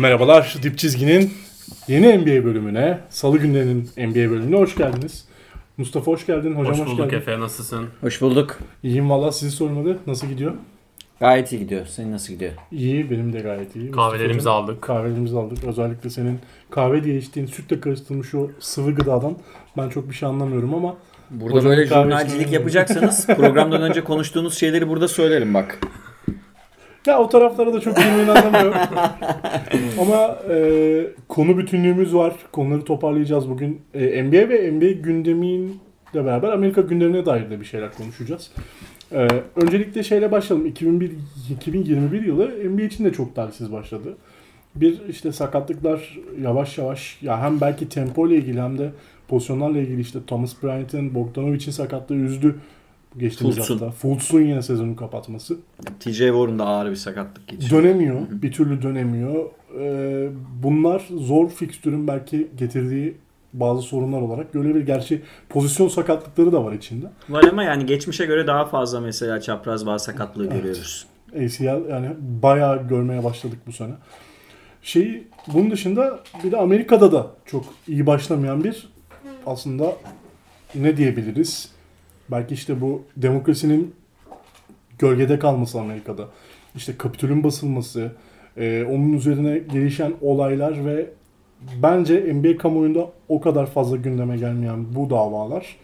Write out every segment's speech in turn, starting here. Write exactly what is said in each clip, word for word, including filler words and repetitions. Merhabalar, Dip Çizgi'nin yeni N B A bölümüne, Salı günlerinin N B A bölümüne hoş geldiniz. Mustafa hoş geldin, hocam hoş, hoş geldin. Hoş bulduk Efe, nasılsın? Hoş bulduk. İyiyim valla, sizi sormadı. Nasıl gidiyor? Gayet iyi gidiyor. Senin nasıl gidiyor? İyi, benim de gayet iyi. Kahvelerimizi aldık. Kahvelerimizi aldık. Özellikle senin kahve diye içtiğin sütle karıştırılmış o sıvı gıdadan ben çok bir şey anlamıyorum ama... Burada böyle jurnalcilik yapacaksanız programdan önce konuştuğunuz şeyleri burada söylerim bak. Ya o taraflara da çok bilmeyi anlamıyorum. Ama e, konu bütünlüğümüz var. Konuları toparlayacağız bugün. E, N B A ve N B A gündemiyle beraber Amerika gündemine dair de bir şeyler konuşacağız. E, öncelikle şeyle başlayalım. iki bin yirmi bir yılı N B A için de çok talihsiz başladı. Bir işte sakatlıklar yavaş yavaş, ya hem belki tempo ile ilgili hem de pozisyonlarla ilgili işte Thomas Bryant'ın, Bogdanovic'in sakatlığı üzdü. Geçtiğimiz Fultz'un. hafta. Fultz'un yine sezonu kapatması. T J. Warren da ağır bir sakatlık geçiyor. Dönemiyor. Hı-hı. Bir türlü dönemiyor. Ee, bunlar zor fikstürün belki getirdiği bazı sorunlar olarak görülebilir. Gerçi pozisyon sakatlıkları da var içinde. Var ama yani geçmişe göre daha fazla mesela çapraz bağ sakatlığı evet. görüyoruz. A C L yani bayağı görmeye başladık bu sene. Şeyi, bunun dışında bir de Amerika'da da çok iyi başlamayan bir aslında ne diyebiliriz? Belki işte bu demokrasinin gölgede kalması Amerika'da. İşte Kapitol'ün basılması, e, onun üzerine gelişen olaylar ve bence N B A kamuoyunda o kadar fazla gündeme gelmeyen bu davalar.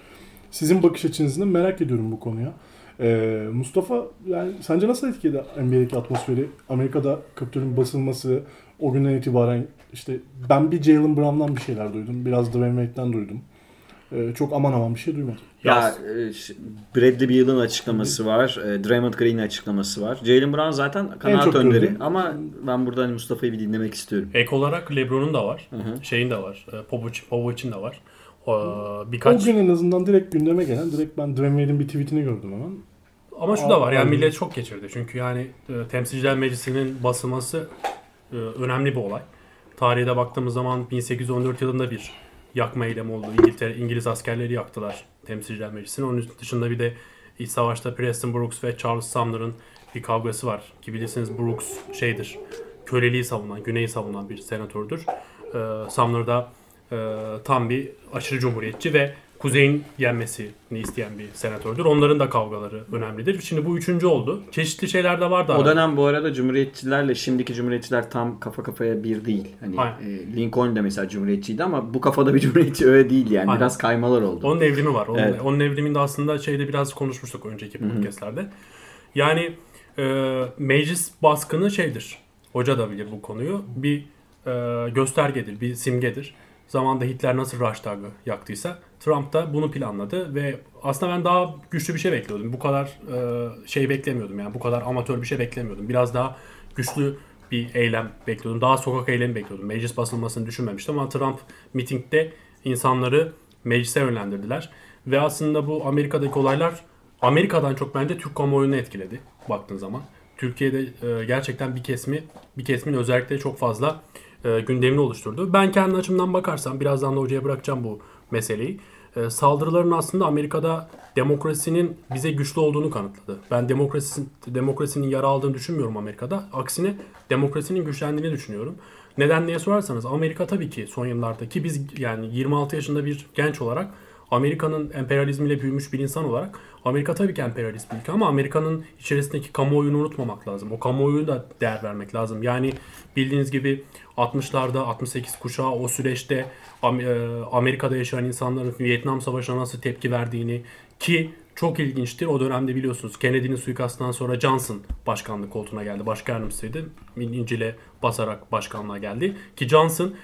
Sizin bakış açınızı merak ediyorum bu konuya. E, Mustafa, yani sence nasıl etkiledi N B A'deki atmosferi? Amerika'da Kapitol'ün basılması, o günden itibaren işte ben bir Jaylen Brown'dan bir şeyler duydum, biraz Dwayne Wade'den duydum. Çok aman aman bir şey duymadım. Ya Bradley Beal'ın açıklaması var. Draymond Green'in açıklaması var. Jaylen Brown zaten kanaat önderi. Gördüm. Ama ben burada hani Mustafa'yı bir dinlemek istiyorum. Ek olarak LeBron'un da var. Hı-hı. Şeyin de var. Popovic'in de var. Birkaç... O gün en azından direkt gündeme gelen. Direkt ben Dwayne Wade'in bir tweetini gördüm hemen. Ama şu Aa, da var. Yani millet çok geçirdi. Çünkü yani Temsilciler Meclisi'nin basılması önemli bir olay. Tarihe de baktığımız zaman bin sekiz yüz on dört yılında bir yakma eylemi oldu. İngiltere, İngiliz askerleri yaktılar Temsilciler Meclisi'ni. Onun dışında bir de iç savaşta Preston Brooks ve Charles Sumner'ın bir kavgası var. Ki bilirsiniz Brooks şeydir, köleliği savunan, güneyi savunan bir senatördür. Ee, Sumner da e, tam bir aşırı cumhuriyetçi ve kuzeyin yenmesini isteyen bir senatördür. Onların da kavgaları önemlidir. Şimdi bu üçüncü oldu. Çeşitli şeyler de vardı. O dönem bu arada cumhuriyetçilerle şimdiki cumhuriyetçiler tam kafa kafaya bir değil. Hani e, Lincoln de mesela cumhuriyetçiydi ama bu kafada bir cumhuriyetçi öyle değil yani. Aynen. Biraz kaymalar oldu. Onun evrimi var. Onun, evet. onun evriminde aslında şeyde biraz konuşmuştuk önceki podcastlerde. Yani e, meclis baskını şeydir. Hoca da bilir bu konuyu. Bir e, göstergedir, bir simgedir. Zamanında Hitler nasıl Reichstag'ı yaktıysa Trump da bunu planladı ve aslında ben daha güçlü bir şey bekliyordum. Bu kadar e, şey beklemiyordum yani bu kadar amatör bir şey beklemiyordum. Biraz daha güçlü bir eylem bekliyordum. Daha sokak eylemi bekliyordum. Meclis basılmasını düşünmemiştim ama Trump mitingde insanları meclise yönlendirdiler. Ve aslında bu Amerika'daki olaylar Amerika'dan çok bence Türk kamuoyunu etkiledi baktığın zaman. Türkiye'de e, gerçekten bir kesimi, bir kesimin özellikle çok fazla e, gündemini oluşturdu. Ben kendi açımdan bakarsam birazdan da hocaya bırakacağım bu meseleyi. E, saldırıların aslında Amerika'da demokrasinin bize güçlü olduğunu kanıtladı. Ben demokrasinin, demokrasinin yara aldığını düşünmüyorum Amerika'da. Aksine demokrasinin güçlendiğini düşünüyorum. Neden diye sorarsanız Amerika tabii ki son yıllardaki biz yani yirmi altı yaşında bir genç olarak Amerika'nın emperyalizmiyle büyümüş bir insan olarak Amerika tabii ki emperyalist bir ülke ama Amerika'nın içerisindeki kamuoyunu unutmamak lazım. O kamuoyuna da değer vermek lazım. Yani bildiğiniz gibi altmışlarda altmış sekiz kuşağı o süreçte Amerika'da yaşayan insanların Vietnam Savaşı'na nasıl tepki verdiğini ki çok ilginçtir. O dönemde biliyorsunuz Kennedy'nin suikastından sonra Johnson başkanlık koltuğuna geldi. Başka yardımcısıydı. İncil'e basarak başkanlığa geldi. Ki Johnson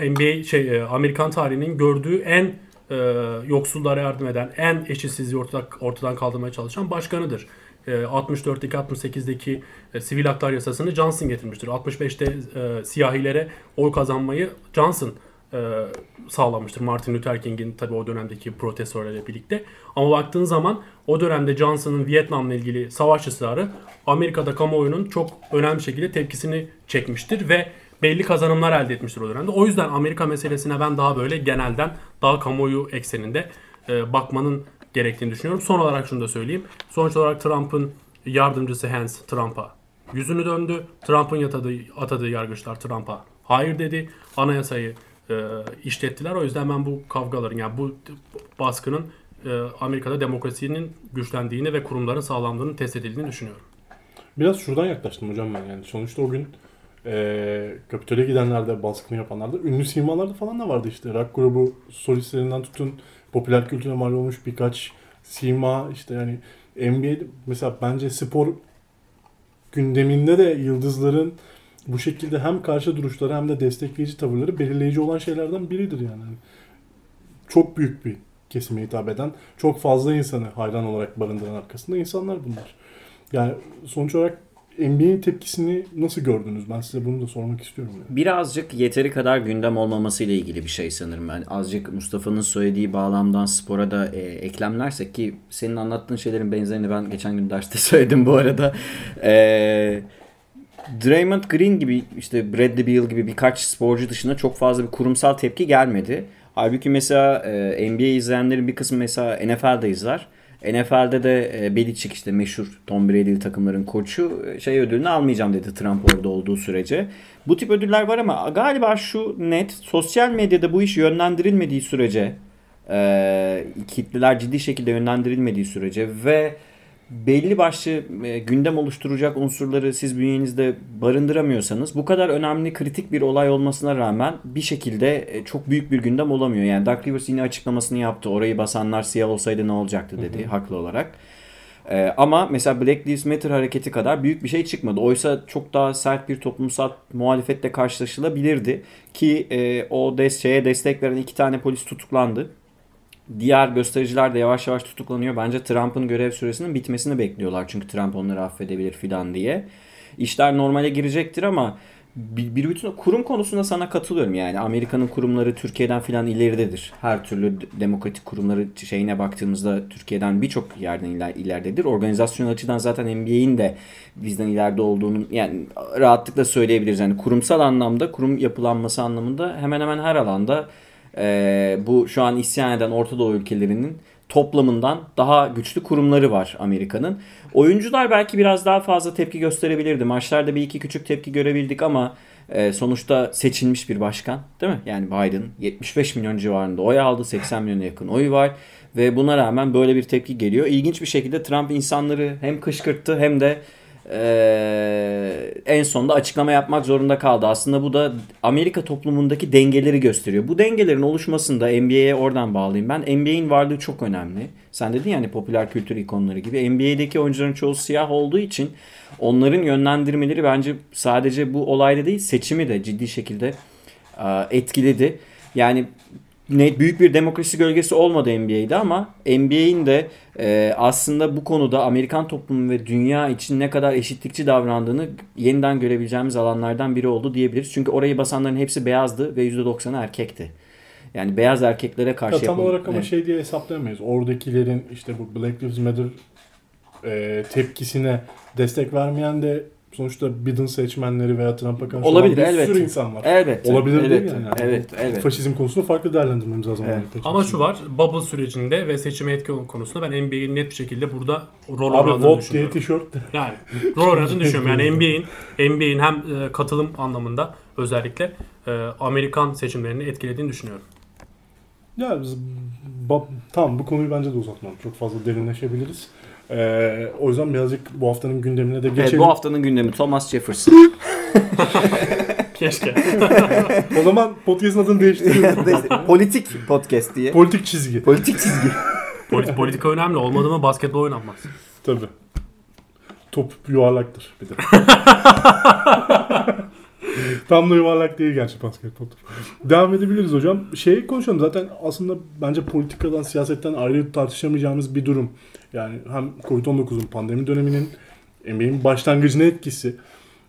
N B A şey Amerikan tarihinin gördüğü en E, yoksullara yardım eden, en eşitsizliği ortadan, ortadan kaldırmaya çalışan başkanıdır. E, altmış dörtteki, altmış sekizdeki e, sivil haklar yasasını Johnson getirmiştir. altmış beşte e, siyahilere oy kazanmayı Johnson e, sağlamıştır. Martin Luther King'in tabii o dönemdeki protestolarıyla birlikte. Ama baktığın zaman o dönemde Johnson'ın Vietnam'la ilgili savaş ısrarı Amerika'da kamuoyunun çok önemli şekilde tepkisini çekmiştir ve belli kazanımlar elde etmiştir o dönemde. O yüzden Amerika meselesine ben daha böyle genelden daha kamuoyu ekseninde e, bakmanın gerektiğini düşünüyorum. Son olarak şunu da söyleyeyim. Sonuç olarak Trump'ın yardımcısı Hans Trump'a yüzünü döndü. Trump'ın atadığı, atadığı yargıçlar Trump'a hayır dedi. Anayasayı e, işlettiler. O yüzden ben bu kavgaların, yani bu baskının e, Amerika'da demokrasinin güçlendiğini ve kurumların sağlamlığının test edildiğini düşünüyorum. Biraz şuradan yaklaştım hocam ben. Yani sonuçta o gün e, Kapitol'e gidenlerde, baskını yapanlarda, ünlü simalarda falan da vardı işte. Rock grubu solistlerinden tutun, popüler kültüre mal olmuş birkaç sima, işte yani N B A'de mesela bence spor gündeminde de yıldızların bu şekilde hem karşı duruşları hem de destekleyici tavırları belirleyici olan şeylerden biridir yani. Yani çok büyük bir kesime hitap eden, çok fazla insanı hayran olarak barındıran arkasında insanlar bunlar. Yani sonuç olarak N B A'nin tepkisini nasıl gördünüz? Ben size bunu da sormak istiyorum. Yani. Birazcık yeteri kadar gündem olmamasıyla ilgili bir şey sanırım. Yani azıcık Mustafa'nın söylediği bağlamdan spora da e, eklemlersek, ki senin anlattığın şeylerin benzerini ben geçen gün derste söyledim bu arada. Eee... Draymond Green gibi, işte Bradley Beal gibi birkaç sporcu dışında çok fazla bir kurumsal tepki gelmedi. Halbuki mesela e, N B A izleyenlerin bir kısmı mesela N F L'de izler. N F L'de de e, Belichick, işte meşhur Tom Brady'li takımların koçu, şey ödülünü almayacağım dedi Trump orada olduğu sürece. Bu tip ödüller var ama galiba şu net, sosyal medyada bu iş yönlendirilmediği sürece, e, kitleler ciddi şekilde yönlendirilmediği sürece ve belli başlı e, gündem oluşturacak unsurları siz bünyenizde barındıramıyorsanız, bu kadar önemli, kritik bir olay olmasına rağmen bir şekilde e, çok büyük bir gündem olamıyor. Yani Doug Rivers yine açıklamasını yaptı. Orayı basanlar siyah olsaydı ne olacaktı dedi, hı hı, haklı olarak. E, ama mesela Black Lives Matter hareketi kadar büyük bir şey çıkmadı. Oysa çok daha sert bir toplumsal muhalefetle karşılaşılabilirdi. Ki e, o des- şeye destek veren iki tane polis tutuklandı. Diğer göstericiler de yavaş yavaş tutuklanıyor. Bence Trump'ın görev süresinin bitmesini bekliyorlar. Çünkü Trump onları affedebilir filan diye. İşler normale girecektir ama bir bütün kurum konusunda sana katılıyorum. Yani Amerika'nın kurumları Türkiye'den filan ileridedir. Her türlü demokratik kurumları şeyine baktığımızda Türkiye'den birçok yerden iler, ileridedir. Organizasyon açıdan zaten N B A'in de bizden ileride olduğunu yani rahatlıkla söyleyebiliriz. Yani kurumsal anlamda, kurum yapılanması anlamında hemen hemen her alanda Ee, bu şu an isyan eden Orta Doğu ülkelerinin toplamından daha güçlü kurumları var Amerika'nın. Oyuncular belki biraz daha fazla tepki gösterebilirdi. Maçlarda bir iki küçük tepki görebildik ama e, sonuçta seçilmiş bir başkan, değil mi? Yani Biden yetmiş beş milyon civarında oy aldı. seksen milyona yakın oyu var. Ve buna rağmen böyle bir tepki geliyor. İlginç bir şekilde Trump insanları hem kışkırttı hem de Ee, en sonunda açıklama yapmak zorunda kaldı. Aslında bu da Amerika toplumundaki dengeleri gösteriyor. Bu dengelerin oluşmasında N B A'ye oradan bağlayayım ben. N B A'in varlığı çok önemli. Sen dedin yani popüler kültür ikonları gibi. N B A'deki oyuncuların çoğu siyah olduğu için onların yönlendirmeleri bence sadece bu olayda değil, seçimi de ciddi şekilde etkiledi. Yani net büyük bir demokrasi gölgesi olmadı N B A'de ama N B A'in de e, aslında bu konuda Amerikan toplumu ve dünya için ne kadar eşitlikçi davrandığını yeniden görebileceğimiz alanlardan biri oldu diyebiliriz. Çünkü orayı basanların hepsi beyazdı ve yüzde doksanı erkekti. Yani beyaz erkeklere karşı... Ya, tam yapım, olarak ama evet, şey diye hesaplayamayız. Oradakilerin işte bu Black Lives Matter e, tepkisine destek vermeyen de sonuçta Biden seçmenleri veya Trump'a karşı olabilir, olan bir elbette, sürü insan var. Elbette, olabilir elbette, değil yani. Evet, evet. Faşizm konusunu farklı değerlendirmemiz lazım. Evet. Ama şu var, bubble sürecinde ve seçime etki konusunda ben N B A'nin net bir şekilde burada rol oynadığını düşünüyorum. Abi tişört de. Yani rol oynadığını düşünüyorum. Yani N B A'nin N B A'nin hem katılım anlamında özellikle Amerikan seçimlerini etkilediğini düşünüyorum. Ya biz, ba- tamam bu konuyu bence de uzatmam. Çok fazla derinleşebiliriz. Ee, o yüzden birazcık bu haftanın gündemine de geçelim. Evet, bu haftanın gündemi Thomas Jefferson. Keşke. O zaman podcast'ın adını değiştiriyoruz. Politik podcast diye. Politik çizgi. Politik çizgi. Polit- politika önemli. Olmadı mı basketbol oynanmaz. Tabii. Top yuvarlaktır bir de. Tam da yuvarlak değil gerçi basketbol. Devam edebiliriz hocam. Şey konuşalım zaten aslında bence politikadan, siyasetten ayrı tartışamayacağımız bir durum. Yani hem covid on dokuzun pandemi döneminin, N B A'nin başlangıcına etkisi,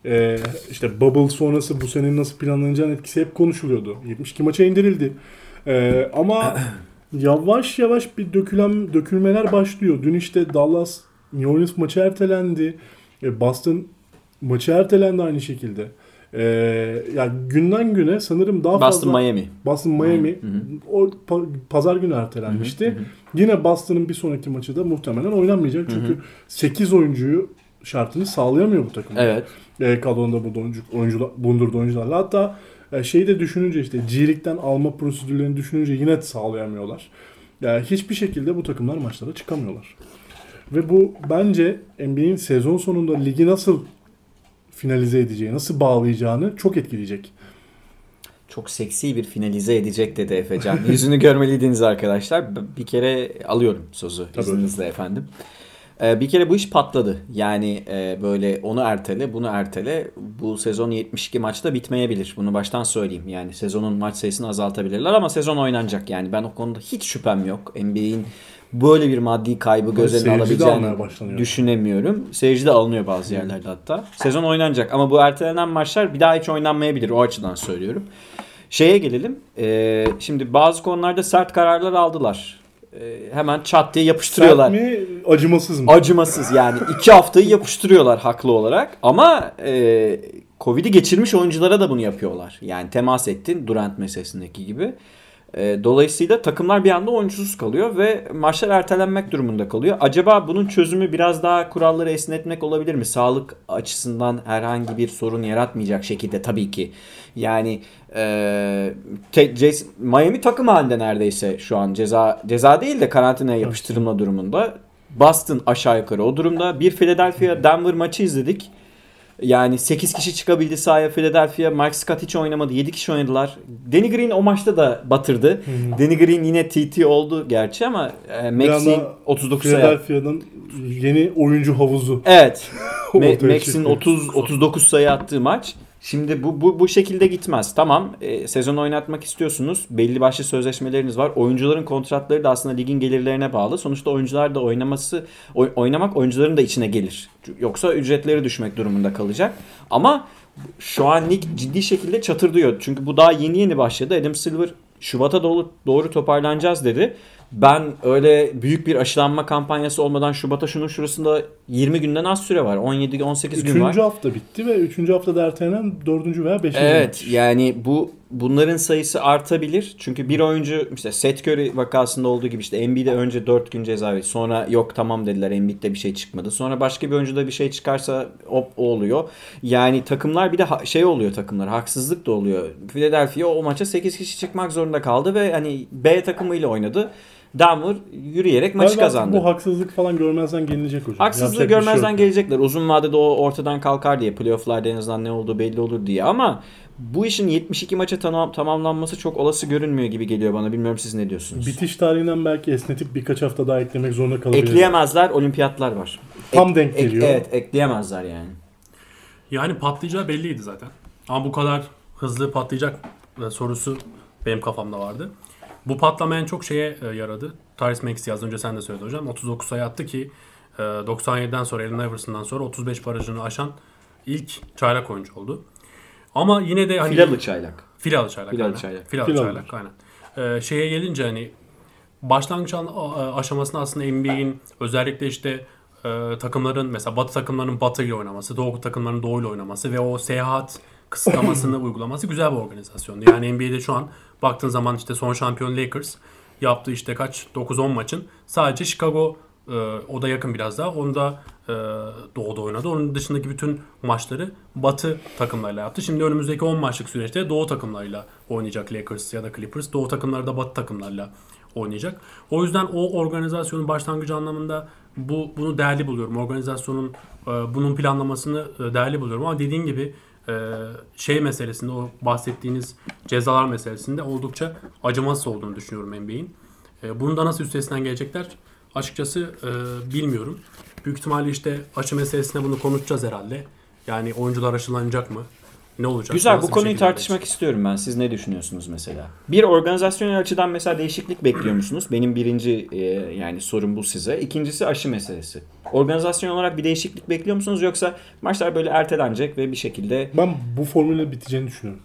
ee, işte bubble sonrası bu senenin nasıl planlanacağının etkisi hep konuşuluyordu. yetmiş iki maça indirildi. Ee, ama yavaş yavaş bir dökülen, dökülmeler başlıyor. Dün işte Dallas, New Orleans maçı ertelendi. Ee, Boston maçı ertelendi aynı şekilde. Ee, yani günden güne sanırım daha Boston, fazla... Boston Miami. Boston Miami. Hı hı. O pa- pazar günü ertelenmişti. Hı hı hı. Yine Boston'ın bir sonraki maçı da muhtemelen oynanmayacak. Çünkü hı hı. sekiz oyuncuyu şartını sağlayamıyor bu takım. Evet. E, kadronda bu oyuncular, bulundurduğu oyuncularla. Hatta e, şeyi de düşününce işte G-League'den alma prosedürlerini düşününce yine sağlayamıyorlar. Yani hiçbir şekilde bu takımlar maçlara çıkamıyorlar. Ve bu bence N B A'in sezon sonunda ligi nasıl finalize edeceği, nasıl bağlayacağını çok etkileyecek. Çok seksi bir finalize edecek dedi Efecan. Yüzünü görmeliydiniz arkadaşlar. Bir kere alıyorum sözü tabii izninizle öyle efendim. Ee, bir kere bu iş patladı. Yani e, böyle onu ertele, bunu ertele. Bu sezon yetmiş iki maçta bitmeyebilir. Bunu baştan söyleyeyim. Yani sezonun maç sayısını azaltabilirler ama sezon oynanacak. Yani ben o konuda hiç şüphem yok. N B A'in böyle bir maddi kaybı göz önüne alabileceğini düşünemiyorum. Seyirci de alınıyor bazı yerlerde hatta. Sezon oynanacak ama bu ertelenen maçlar bir daha hiç oynanmayabilir. O açıdan söylüyorum. Şeye gelelim. Ee, şimdi bazı konularda sert kararlar aldılar. Ee, hemen çat diye yapıştırıyorlar. Sert mi? Acımasız mı? Acımasız yani. İki haftayı yapıştırıyorlar haklı olarak. Ama e, Covid'i geçirmiş oyunculara da bunu yapıyorlar. Yani temas ettin Durant meselesindeki gibi. Dolayısıyla takımlar bir anda oyuncusuz kalıyor ve maçlar ertelenmek durumunda kalıyor. Acaba bunun çözümü biraz daha kuralları esnetmek olabilir mi? Sağlık açısından herhangi bir sorun yaratmayacak şekilde tabii ki. Yani e, te, Jason, Miami takım halinde neredeyse şu an ceza ceza değil de karantinaya yapıştırılma durumunda. Boston aşağı yukarı o durumda. Bir Philadelphia Denver maçı izledik. Yani sekiz kişi çıkabildi sahaya Philadelphia. Mark Scott hiç oynamadı. yedi kişi oynadılar. Danny Green o maçta da batırdı. Hı-hı. Danny Green yine T T oldu gerçi ama e, Max'in otuz dokuz sayı. Philadelphia'nın yeni oyuncu havuzu. Evet. Ma- Max'in otuz otuz dokuz sayı attığı maç. Şimdi bu bu bu şekilde gitmez. Tamam. E, sezonu oynatmak istiyorsunuz. Belli başlı sözleşmeleriniz var. Oyuncuların kontratları da aslında ligin gelirlerine bağlı. Sonuçta oyuncular da oynaması oy, oynamak oyuncuların da içine gelir. Yoksa ücretleri düşmek durumunda kalacak. Ama şu an lig ciddi şekilde çatırdıyor. Çünkü bu daha yeni yeni başladı. Adam Silver Şubat'a doğru, doğru toparlanacağız dedi. Ben öyle büyük bir aşılanma kampanyası olmadan Şubat'a şunun şurasında yirmi günden az süre var. on yedi on sekiz gün var. üçüncü hafta bitti ve üçüncü haftada ertelenen dördüncü veya beşinci Evet maç. Yani bu bunların sayısı artabilir. Çünkü bir oyuncu işte Seth Curry vakasında olduğu gibi işte Embiid'e önce dört gün ceza ve sonra yok tamam dediler Embiid'de bir şey çıkmadı. Sonra başka bir oyuncuda bir şey çıkarsa hop o oluyor. Yani takımlar bir de ha- şey oluyor takımlar haksızlık da oluyor. Philadelphia o maça sekiz kişi çıkmak zorunda kaldı ve hani B takımıyla oynadı. Denver yürüyerek maçı kazandı. Bu haksızlık falan görmezden gelecek hocam. Haksızlığı yapacak görmezden şey gelecekler. Uzun vadede o ortadan kalkar diye. Playoff'larda en azından ne olduğu belli olur diye. Ama bu işin yetmiş iki maça tam- tamamlanması çok olası görünmüyor gibi geliyor bana. Bilmiyorum siz ne diyorsunuz? Bitiş tarihinden belki esnetip birkaç hafta daha eklemek zorunda kalabilirler. Ekleyemezler. Olimpiyatlar var. Tam ek- denk geliyor. Ek- evet ekleyemezler yani. Yani patlayacağı belliydi zaten. Ama bu kadar hızlı patlayacak sorusu benim kafamda vardı. Bu patlamayan çok şeye e, yaradı. Tyrese Maxey az önce sen de söyledin hocam. otuz dokuz sayı attı ki e, doksan yediden sonra Allen Iverson'dan sonra otuz beş barajını aşan ilk çaylak oyuncu oldu. Ama yine de hani Filalı çaylak. Filalı çaylak. Filalı çaylak. Filalı çaylak aynen. E, şeye gelince hani başlangıç aşamasında aslında N B A'in özellikle işte e, takımların mesela Batı takımlarının Batı ile oynaması, Doğu takımlarının Doğu ile oynaması ve o seyahat kısıtlamasını uygulaması güzel bir organizasyondu. Yani N B A'de şu an baktığın zaman işte son şampiyon Lakers yaptığı işte kaç dokuz on maçın sadece Chicago e, o da yakın biraz daha. Onu da e, Doğu'da oynadı. Onun dışındaki bütün maçları Batı takımlarıyla yaptı. Şimdi önümüzdeki on maçlık süreçte Doğu takımlarıyla oynayacak Lakers ya da Clippers. Doğu takımları da Batı takımlarıyla oynayacak. O yüzden o organizasyonun başlangıcı anlamında bu bunu değerli buluyorum. Organizasyonun e, bunun planlamasını e, değerli buluyorum. Ama dediğin gibi şey meselesinde o bahsettiğiniz cezalar meselesinde oldukça acımasız olduğunu düşünüyorum N B A'in. Bunu da nasıl üstesinden gelecekler açıkçası bilmiyorum. Büyük ihtimalle işte aşı meselesinde bunu konuşacağız herhalde. Yani oyuncular aşılanacak mı? Ne olacak? Güzel bu konuyu tartışmak gelecek istiyorum ben. Siz ne düşünüyorsunuz mesela? Bir organizasyonel açıdan mesela değişiklik bekliyor musunuz? Benim birinci e, yani sorum bu size. İkincisi aşı meselesi. Organizasyon olarak bir değişiklik bekliyor musunuz? Yoksa maçlar böyle ertelenecek ve bir şekilde... Ben bu formülle biteceğini düşünüyorum.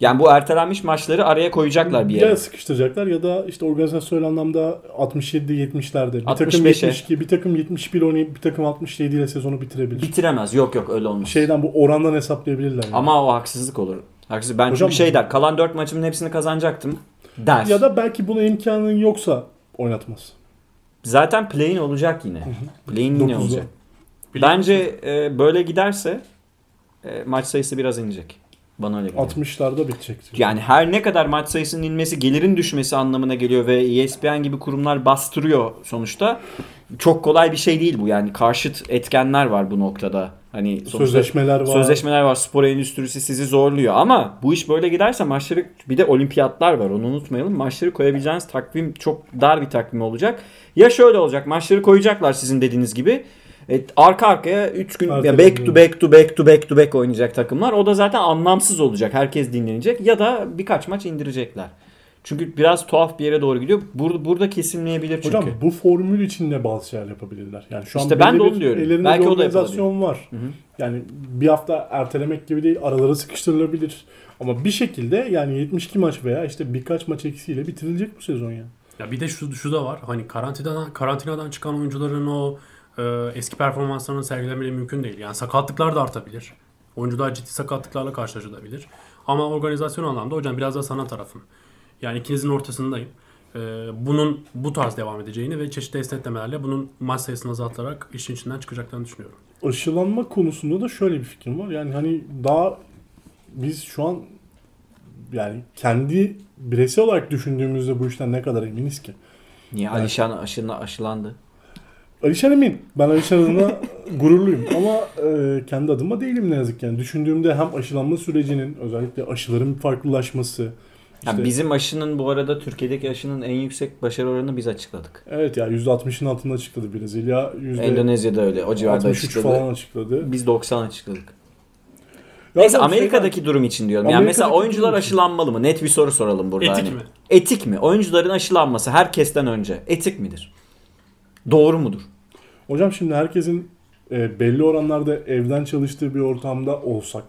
Yani bu ertelenmiş maçları araya koyacaklar bir yere. Ya sıkıştıracaklar ya da işte organizasyonel anlamda altmış yedi yetmişlerde bir takım yetmiş iki, bir takım yetmiş bir oynayıp bir takım altmış yedi ile sezonu bitirebilir. Bitiremez. Yok yok öyle olmaz. Şeyden bu orandan hesaplayabilirler. Yani. Ama o haksızlık olur. Haksız. Ben hocam, çünkü şey der. Kalan dört maçımın hepsini kazanacaktım der. Ya da belki buna imkanın yoksa oynatmaz. Zaten play-in olacak yine. Play-in yine olacak. Biliyor Bence e, böyle giderse e, maç sayısı biraz inecek. Bana öyle geliyor. altmışlarda bitecek. Yani her ne kadar maç sayısının inmesi gelirin düşmesi anlamına geliyor ve E S P N gibi kurumlar bastırıyor sonuçta. Çok kolay bir şey değil bu. Yani karşıt etkenler var bu noktada. Hani sözleşmeler var. Sözleşmeler var. Spor endüstrisi sizi zorluyor ama bu iş böyle giderse maçları, bir de olimpiyatlar var. Onu unutmayalım. Maçları koyabileceğiniz takvim çok dar bir takvim olacak. Ya şöyle olacak. Maçları koyacaklar sizin dediğiniz gibi. Evet, arka arkaya üç gün ya back to back to back to back to back oynayacak takımlar. O da zaten anlamsız olacak. Herkes dinlenecek ya da birkaç maç indirecekler. Çünkü biraz tuhaf bir yere doğru gidiyor. Bur- burada kesinleyebilir çünkü. Hocam bu formül içinde bazı şeyler yapabilirler. Yani şu işte an ben de onu diyorum. Ellerinde belki bir organizasyon var. Hı-hı. Yani bir hafta ertelemek gibi değil. Araları sıkıştırılabilir. Ama bir şekilde yani yetmiş iki maç veya işte birkaç maç eksiyle bitirilecek bu sezon yani. Ya bir de şu şu da var. Hani karantinadan karantinadan çıkan oyuncuların o eski performanslarını sergilemeleri mümkün değil. Yani sakatlıklar da artabilir. Oyuncular ciddi sakatlıklarla karşılaşılabilir. Ama organizasyon anlamda hocam biraz daha sana tarafım. Yani ikinizin ortasındayım. Bunun bu tarz devam edeceğini ve çeşitli esnetlemelerle bunun maç sayısını azaltarak işin içinden çıkacaklarını düşünüyorum. Aşılanma konusunda da şöyle bir fikrim var. Yani hani daha biz şu an yani kendi bireysel olarak düşündüğümüzde bu işten ne kadar eminiz ki? Niye yani, Alişan aşına aşılandı? Alişan emin. Ben Alişan adına gururluyum ama e, kendi adıma değilim ne yazık yani. Düşündüğümde hem aşılanma sürecinin özellikle aşıların farklılaşması. İşte... Yani bizim aşının bu arada Türkiye'deki aşının en yüksek başarı oranını biz açıkladık. Evet ya yani yüzde altmışın altında açıkladı Brezilya. Endonezya'da öyle o civarda açıkladı. altmış üç falan açıkladı. Biz doksan açıkladık. Ya neyse Amerika'daki şey, durum için diyorum. Yani mesela oyuncular aşılanmalı mı? Net bir soru soralım burada. Etik hani. mi? Etik mi? Oyuncuların aşılanması herkesten önce etik midir? Doğru mudur? Hocam şimdi herkesin e, belli oranlarda evden çalıştığı bir ortamda olsak,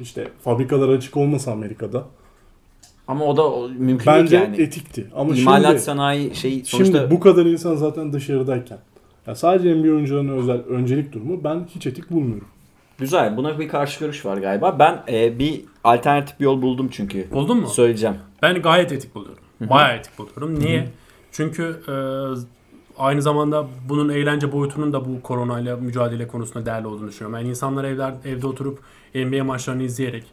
işte fabrikalar açık olmasa Amerika'da. Ama o da o, mümkün değil yani. Bence etikti. Ama İmalat şimdi, sanayi şey sonuçta... Şimdi bu kadar insan zaten dışarıdayken. Yani sadece N B A oyuncularına özel öncelik durumu ben hiç etik bulmuyorum. Güzel. Buna bir karşı görüş var galiba. Ben e, bir alternatif bir yol buldum çünkü. Buldun mu? Söyleyeceğim. Ben gayet etik buluyorum. Hı-hı. Bayağı etik buluyorum. Niye? Hı-hı. Çünkü... E, aynı zamanda bunun eğlence boyutunun da bu koronayla mücadele konusunda değerli olduğunu düşünüyorum. Yani insanlar evler, evde oturup N B A maçlarını izleyerek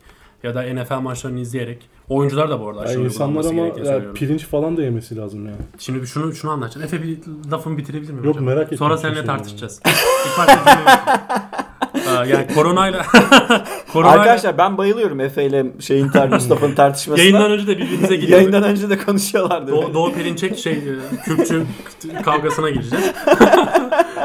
ya da N F L maçlarını izleyerek, oyuncular da bu arada aşırı uygulanması gerekiyor. İnsanlar ama ya, pirinç falan da yemesi lazım yani. Şimdi şunu şunu anlatacağım. Efe bir lafımı bitirebilir miyim? Yok hocam? Merak ettim. Sonra seninle şey tartışacağız. Yani koronayla... koronayla... Arkadaşlar ben bayılıyorum Efe ile şeyin tar- Mustafa'nın tartışmasına. Yayından önce de birbirimize gidiyor. Yayından önce de konuşuyorlar. Do- Doğu Perinçek şey Kürtçü kavgasına gireceğiz.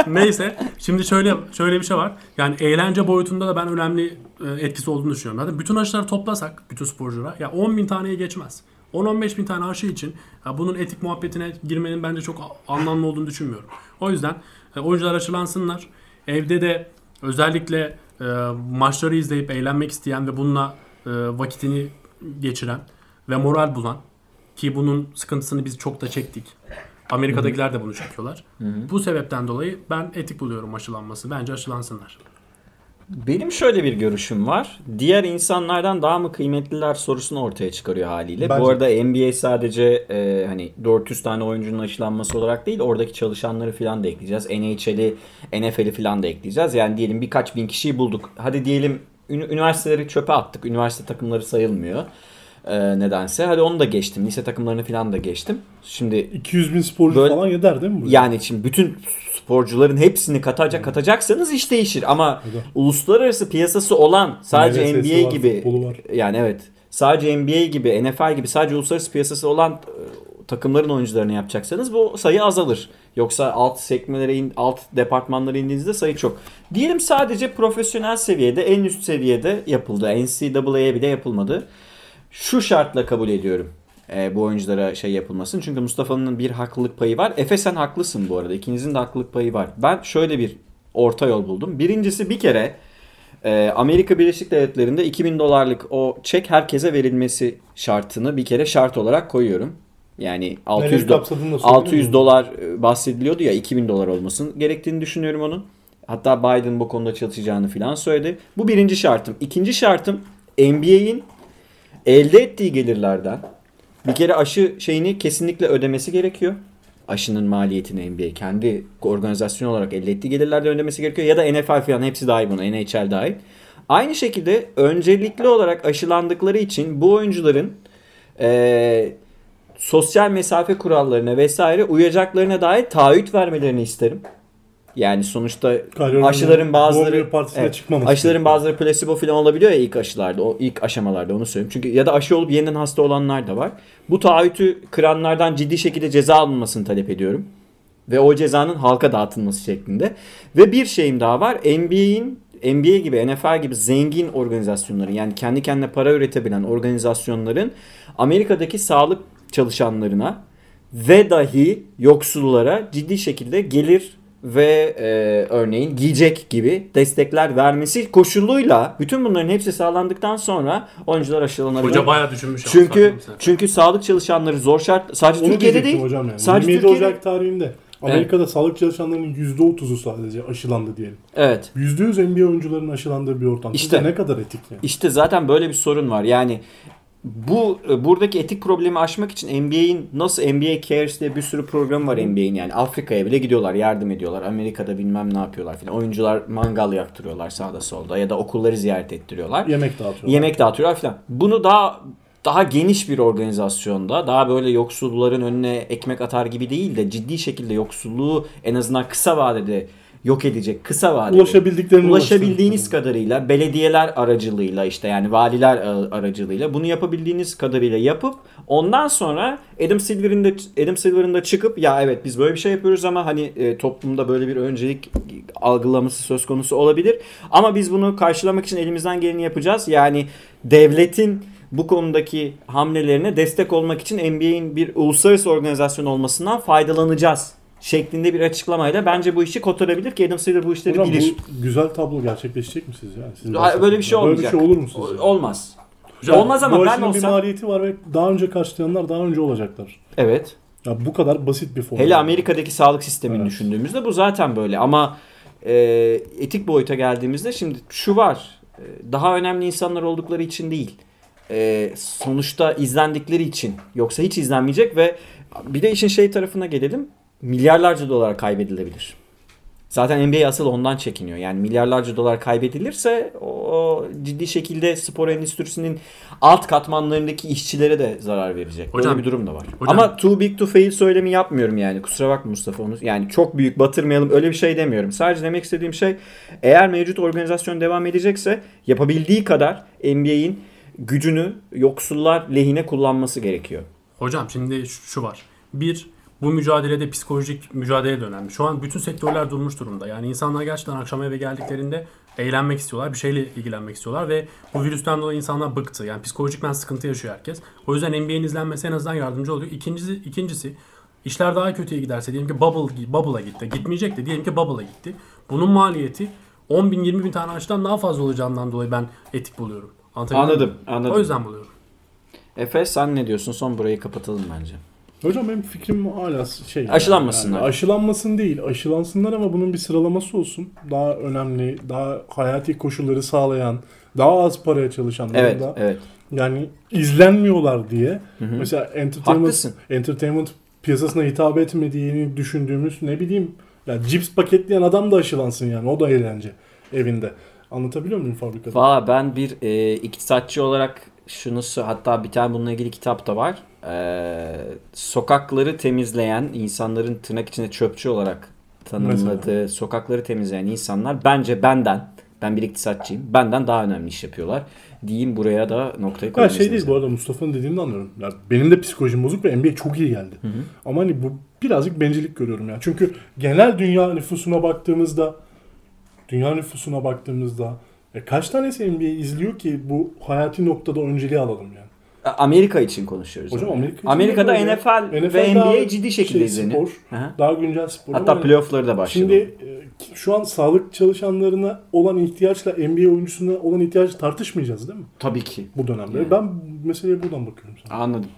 Neyse. Şimdi şöyle şöyle bir şey var. Yani eğlence boyutunda da ben önemli etkisi olduğunu düşünüyorum. Zaten bütün aşıları toplasak bütün sporculara ya on bin taneye geçmez. on on beş bin tane aşı için bunun etik muhabbetine girmenin bence çok anlamlı olduğunu düşünmüyorum. O yüzden oyuncular aşılansınlar. Evde de özellikle e, maçları izleyip eğlenmek isteyen ve bununla e, vakitini geçiren ve moral bulan, ki bunun sıkıntısını biz çok da çektik. Amerika'dakiler de bunu çekiyorlar. Hı-hı. Bu sebepten dolayı ben etik buluyorum aşılanması. Bence aşılansınlar. Benim şöyle bir görüşüm var. Diğer insanlardan daha mı kıymetliler sorusunu ortaya çıkarıyor haliyle. Bence... Bu arada N B A sadece e, hani dört yüz tane oyuncunun aşılanması olarak değil, oradaki çalışanları falan da ekleyeceğiz. N H L'i, N F L'i falan da ekleyeceğiz. Yani diyelim birkaç bin kişiyi bulduk. Hadi diyelim ün- üniversiteleri çöpe attık. Üniversite takımları sayılmıyor. E, nedense. Hadi onu da geçtim. Lise takımlarını falan da geçtim. Şimdi iki yüz bin sporcu böyle, falan yeter değil mi? Buraya? Yani şimdi bütün sporcuların hepsini katacak katacaksanız iş değişir ama evet. Uluslararası piyasası olan sadece evet, N B A var, gibi yani evet sadece N B A gibi N F L gibi sadece uluslararası piyasası olan takımların oyuncularını yapacaksanız bu sayı azalır. Yoksa alt sekmelere in, alt departmanlara indiğinizde sayı çok. Diyelim sadece profesyonel seviyede en üst seviyede yapıldı. N C A A'ye bile yapılmadı. Şu şartla kabul ediyorum. E, bu oyunculara şey yapılmasın. Çünkü Mustafa'nın bir haklılık payı var. Efe sen haklısın bu arada. İkinizin de haklılık payı var. Ben şöyle bir orta yol buldum. Birincisi bir kere e, Amerika Birleşik Devletleri'nde iki bin dolarlık o çek herkese verilmesi şartını bir kere şart olarak koyuyorum. Yani altı yüz, do- altı yüz dolar bahsediliyordu ya iki bin dolar olmasın gerektiğini düşünüyorum onun. Hatta Biden bu konuda çalışacağını falan söyledi. Bu birinci şartım. İkinci şartım N B A'in elde ettiği gelirlerden bir kere aşı şeyini kesinlikle ödemesi gerekiyor. aşının maliyetini N B A kendi organizasyon olarak elde ettiği gelirlerden ödemesi gerekiyor. Ya da N F L falan hepsi dahil buna. N H L dahil. Aynı şekilde öncelikli olarak aşılandıkları için bu oyuncuların e, sosyal mesafe kurallarına vesaire uyacaklarına dair taahhüt vermelerini isterim. Yani sonuçta Kyrie aşıların bazıları evet, aşıların bazıları plasebo falan olabiliyor ya ilk aşılarda, o ilk aşamalarda, onu söyleyeyim. Çünkü ya da aşı olup yeniden hasta olanlar da var. Bu taahhütü kıranlardan ciddi şekilde ceza alınmasını talep ediyorum. Ve o cezanın halka dağıtılması şeklinde. Ve bir şeyim daha var. N B A'in N B A gibi, N F L gibi zengin organizasyonların, yani kendi kendine para üretebilen organizasyonların Amerika'daki sağlık çalışanlarına ve dahi yoksullara ciddi şekilde gelir ve e, örneğin giyecek gibi destekler vermesi koşuluyla bütün bunların hepsi sağlandıktan sonra oyuncular aşılanabilir. Hoca bayağı düşünmüş. Çünkü çünkü sağlık çalışanları zor şart, sadece onu Türkiye'de değil. Hocam yani. Sadece yirmi yedi Ocak tarihinde Amerika'da evet. sağlık çalışanlarının yüzde otuzu sadece aşılandı diyelim. Evet. yüzde yüz N B A oyuncularının aşılandığı bir ortam. İşte ne kadar etik yani. İşte zaten böyle bir sorun var. Yani bu buradaki etik problemi aşmak için N B A'in nasıl N B A Cares diye bir sürü programı var N B A'in, yani Afrika'ya bile gidiyorlar, yardım ediyorlar. Amerika'da bilmem ne yapıyorlar filan. Oyuncular mangal yaktırıyorlar sağda solda ya da okulları ziyaret ettiriyorlar. Yemek dağıtıyorlar. Yemek dağıtıyorlar filan. Bunu daha daha geniş bir organizasyonda, daha böyle yoksulların önüne ekmek atar gibi değil de ciddi şekilde yoksulluğu en azından kısa vadede yok edecek, kısa vadede ulaşabildiklerini ulaşabildiğiniz ulaştırın. kadarıyla belediyeler aracılığıyla, işte yani valiler aracılığıyla bunu yapabildiğiniz kadarıyla yapıp ondan sonra Adam Silver'ın da Adam Silver'ın da çıkıp ya evet biz böyle bir şey yapıyoruz ama hani e, toplumda böyle bir öncelik algılaması söz konusu olabilir ama biz bunu karşılamak için elimizden geleni yapacağız. Yani devletin bu konudaki hamlelerine destek olmak için N B A'in bir uluslararası organizasyon olmasından faydalanacağız şeklinde bir açıklamayla bence bu işi kotarabilir ki Adam Silver bu işleri Hocam, bilir. Bu güzel tablo gerçekleşecek mi siz yani? Sizin ha, böyle bir şey olmayacak. Böyle bir şey olur mu sizce? Olmaz. Hocam, olmaz ama ben olsam. Bu işin bir maliyeti var ve daha önce karşılayanlar daha önce olacaklar. Evet. Ya bu kadar basit bir form. Hele Amerika'daki sağlık sistemini evet. düşündüğümüzde bu zaten böyle ama e, etik boyuta geldiğimizde şimdi şu var. Daha önemli insanlar oldukları için değil. Ee, sonuçta izlendikleri için, yoksa hiç izlenmeyecek ve bir de işin şey tarafına gelelim, milyarlarca dolar kaybedilebilir. Zaten N B A asıl ondan çekiniyor. Yani milyarlarca dolar kaybedilirse o, o ciddi şekilde spor endüstrisinin alt katmanlarındaki işçilere de zarar verecek. Hocam, böyle bir durum da var. Hocam. Ama too big to fail söylemi yapmıyorum yani. Kusura bakma Mustafa onu. Yani çok büyük batırmayalım öyle bir şey demiyorum. Sadece demek istediğim şey, eğer mevcut organizasyon devam edecekse yapabildiği kadar N B A'in gücünü yoksullar lehine kullanması gerekiyor. Hocam şimdi şu var. Bir, bu mücadelede psikolojik mücadele de önemli. Şu an bütün sektörler durmuş durumda. Yani insanlar gerçekten akşam eve geldiklerinde eğlenmek istiyorlar. Bir şeyle ilgilenmek istiyorlar ve bu virüsten dolayı insanlar bıktı. Yani psikolojikten sıkıntı yaşıyor herkes. O yüzden N B A'nin izlenmesi en azından yardımcı oluyor. İkincisi, ikincisi işler daha kötüye giderse diyelim ki bubble, bubble'a gitti. Gitmeyecek de diyelim ki bubble'a gitti. Bunun maliyeti on bin yirmi bin tane aşıdan daha fazla olacağından dolayı ben etik buluyorum. Anladım, anladım. O yüzden buluyorum. Efe sen ne diyorsun? Son burayı kapatalım bence. Hocam benim fikrim hala şey. Aşılanmasınlar. Yani aşılanmasın değil, aşılansınlar ama bunun bir sıralaması olsun. Daha önemli, daha hayati koşulları sağlayan, daha az paraya çalışan. Evet, da, evet. Yani izlenmiyorlar diye. Hı hı. Mesela entertainment, entertainment piyasasına hitap etmediğini düşündüğümüz ne bileyim. Yani cips paketleyen adam da aşılansın yani. O da eğlence evinde. Anlatabiliyor muyum fabrikada? Valla ben bir e, iktisatçı olarak şunu, hatta bir tane bununla ilgili kitap da var. E, sokakları temizleyen, insanların tırnak içinde çöpçü olarak tanımladığı mesela, sokakları temizleyen insanlar bence benden, ben bir iktisatçıyım, benden daha önemli iş yapıyorlar diyeyim, buraya da noktayı koyayım. Şey değil bu arada, Mustafa'nın dediğini de anlıyorum. Yani benim de psikolojim bozuk ve N B A çok iyi geldi. Hı hı. Ama hani bu birazcık bencillik görüyorum ya. Çünkü genel dünya nüfusuna baktığımızda Dünya nüfusuna baktığımızda e kaç tanesi N B A izliyor ki bu hayati noktada önceliği alalım yani. Amerika için konuşuyoruz. Hocam yani. Amerika için Amerika'da N F L, N F L ve N B A ciddi şekilde şey, izleniyor. Spor, daha güncel spor. Hatta yani playoff'ları da başladı. Şimdi e, şu an sağlık çalışanlarına olan ihtiyaçla N B A oyuncusuna olan ihtiyacı tartışmayacağız değil mi? Tabii ki. Bu dönemde. Yani. Ben meseleye buradan bakıyorum sana. Anladım.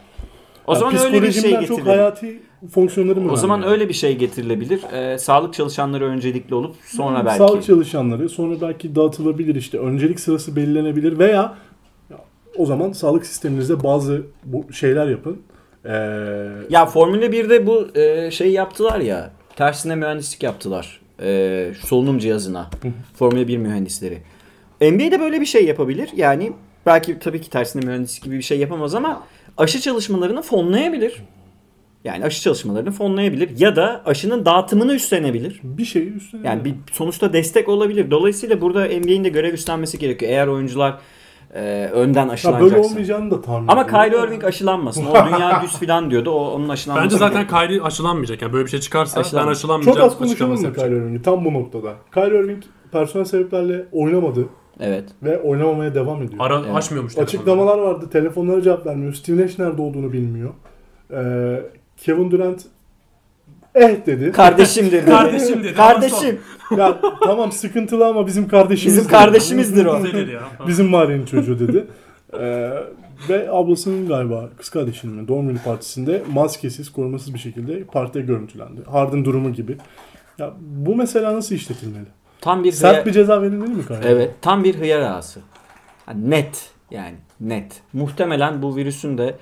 O yani zaman öyle bir şey getirilebilir. Çok hayati fonksiyonları mı? O zaman yani? Öyle bir şey getirilebilir. Ee, sağlık çalışanları öncelikli olup sonra yani belki. Sağlık çalışanları sonra belki dağıtılabilir işte. Öncelik sırası belirlenebilir veya o zaman sağlık sisteminizde bazı şeyler yapın. Ee... Ya Formula birde bu e, şeyi yaptılar ya. Tersine mühendislik yaptılar. E, solunum cihazına. Formula bir mühendisleri. N B A'de böyle bir şey yapabilir. Yani belki tabii ki tersine mühendislik gibi bir şey yapamaz ama aşı çalışmalarını fonlayabilir. Yani aşı çalışmalarını fonlayabilir. Ya da aşının dağıtımını üstlenebilir. Bir şeyi üstlenebilir. Yani bir sonuçta destek olabilir. Dolayısıyla burada N B A'nin de görev üstlenmesi gerekiyor. Eğer oyuncular Ee, önden aşılanacaksa. Böyle olmayacağını da tahmin ediyorum. Ama Kyrie Irving aşılanmasın. O dünya düz filan diyordu. O onun aşılanması. Bence zaten Kyrie gibi aşılanmayacak. Yani böyle bir şey çıkarsa Aşılan. ben aşılanmayacağım. Çok az konuşalım mı Kyrie Irving'i tam bu noktada? Kyrie Irving personel sebeplerle oynamadı. Evet. Ve oynamamaya devam ediyor. Ara, evet. Açmıyormuş. Açıklamalar telefonları. vardı. Telefonlara cevap vermiyor. Steve Nash nerede olduğunu bilmiyor. Ee, Kevin Durant eh dedi. Kardeşim dedi. Kardeşim dedi. Kardeşim. Ya tamam sıkıntılı ama bizim kardeşimiz. Bizim kardeşimizdir o. Bizim mahallenin çocuğu dedi. Ee, ve ablasının galiba kız kardeşinin doğum günü partisinde maskesiz, korumasız bir şekilde partide görüntülendi. Harden durumu gibi. Ya bu mesela nasıl işletilmeli? Tam bir sert hıya... bir ceza verilmeli mi kardeşim? Evet, tam bir hıyar ağası. Net yani net. Muhtemelen bu virüsün de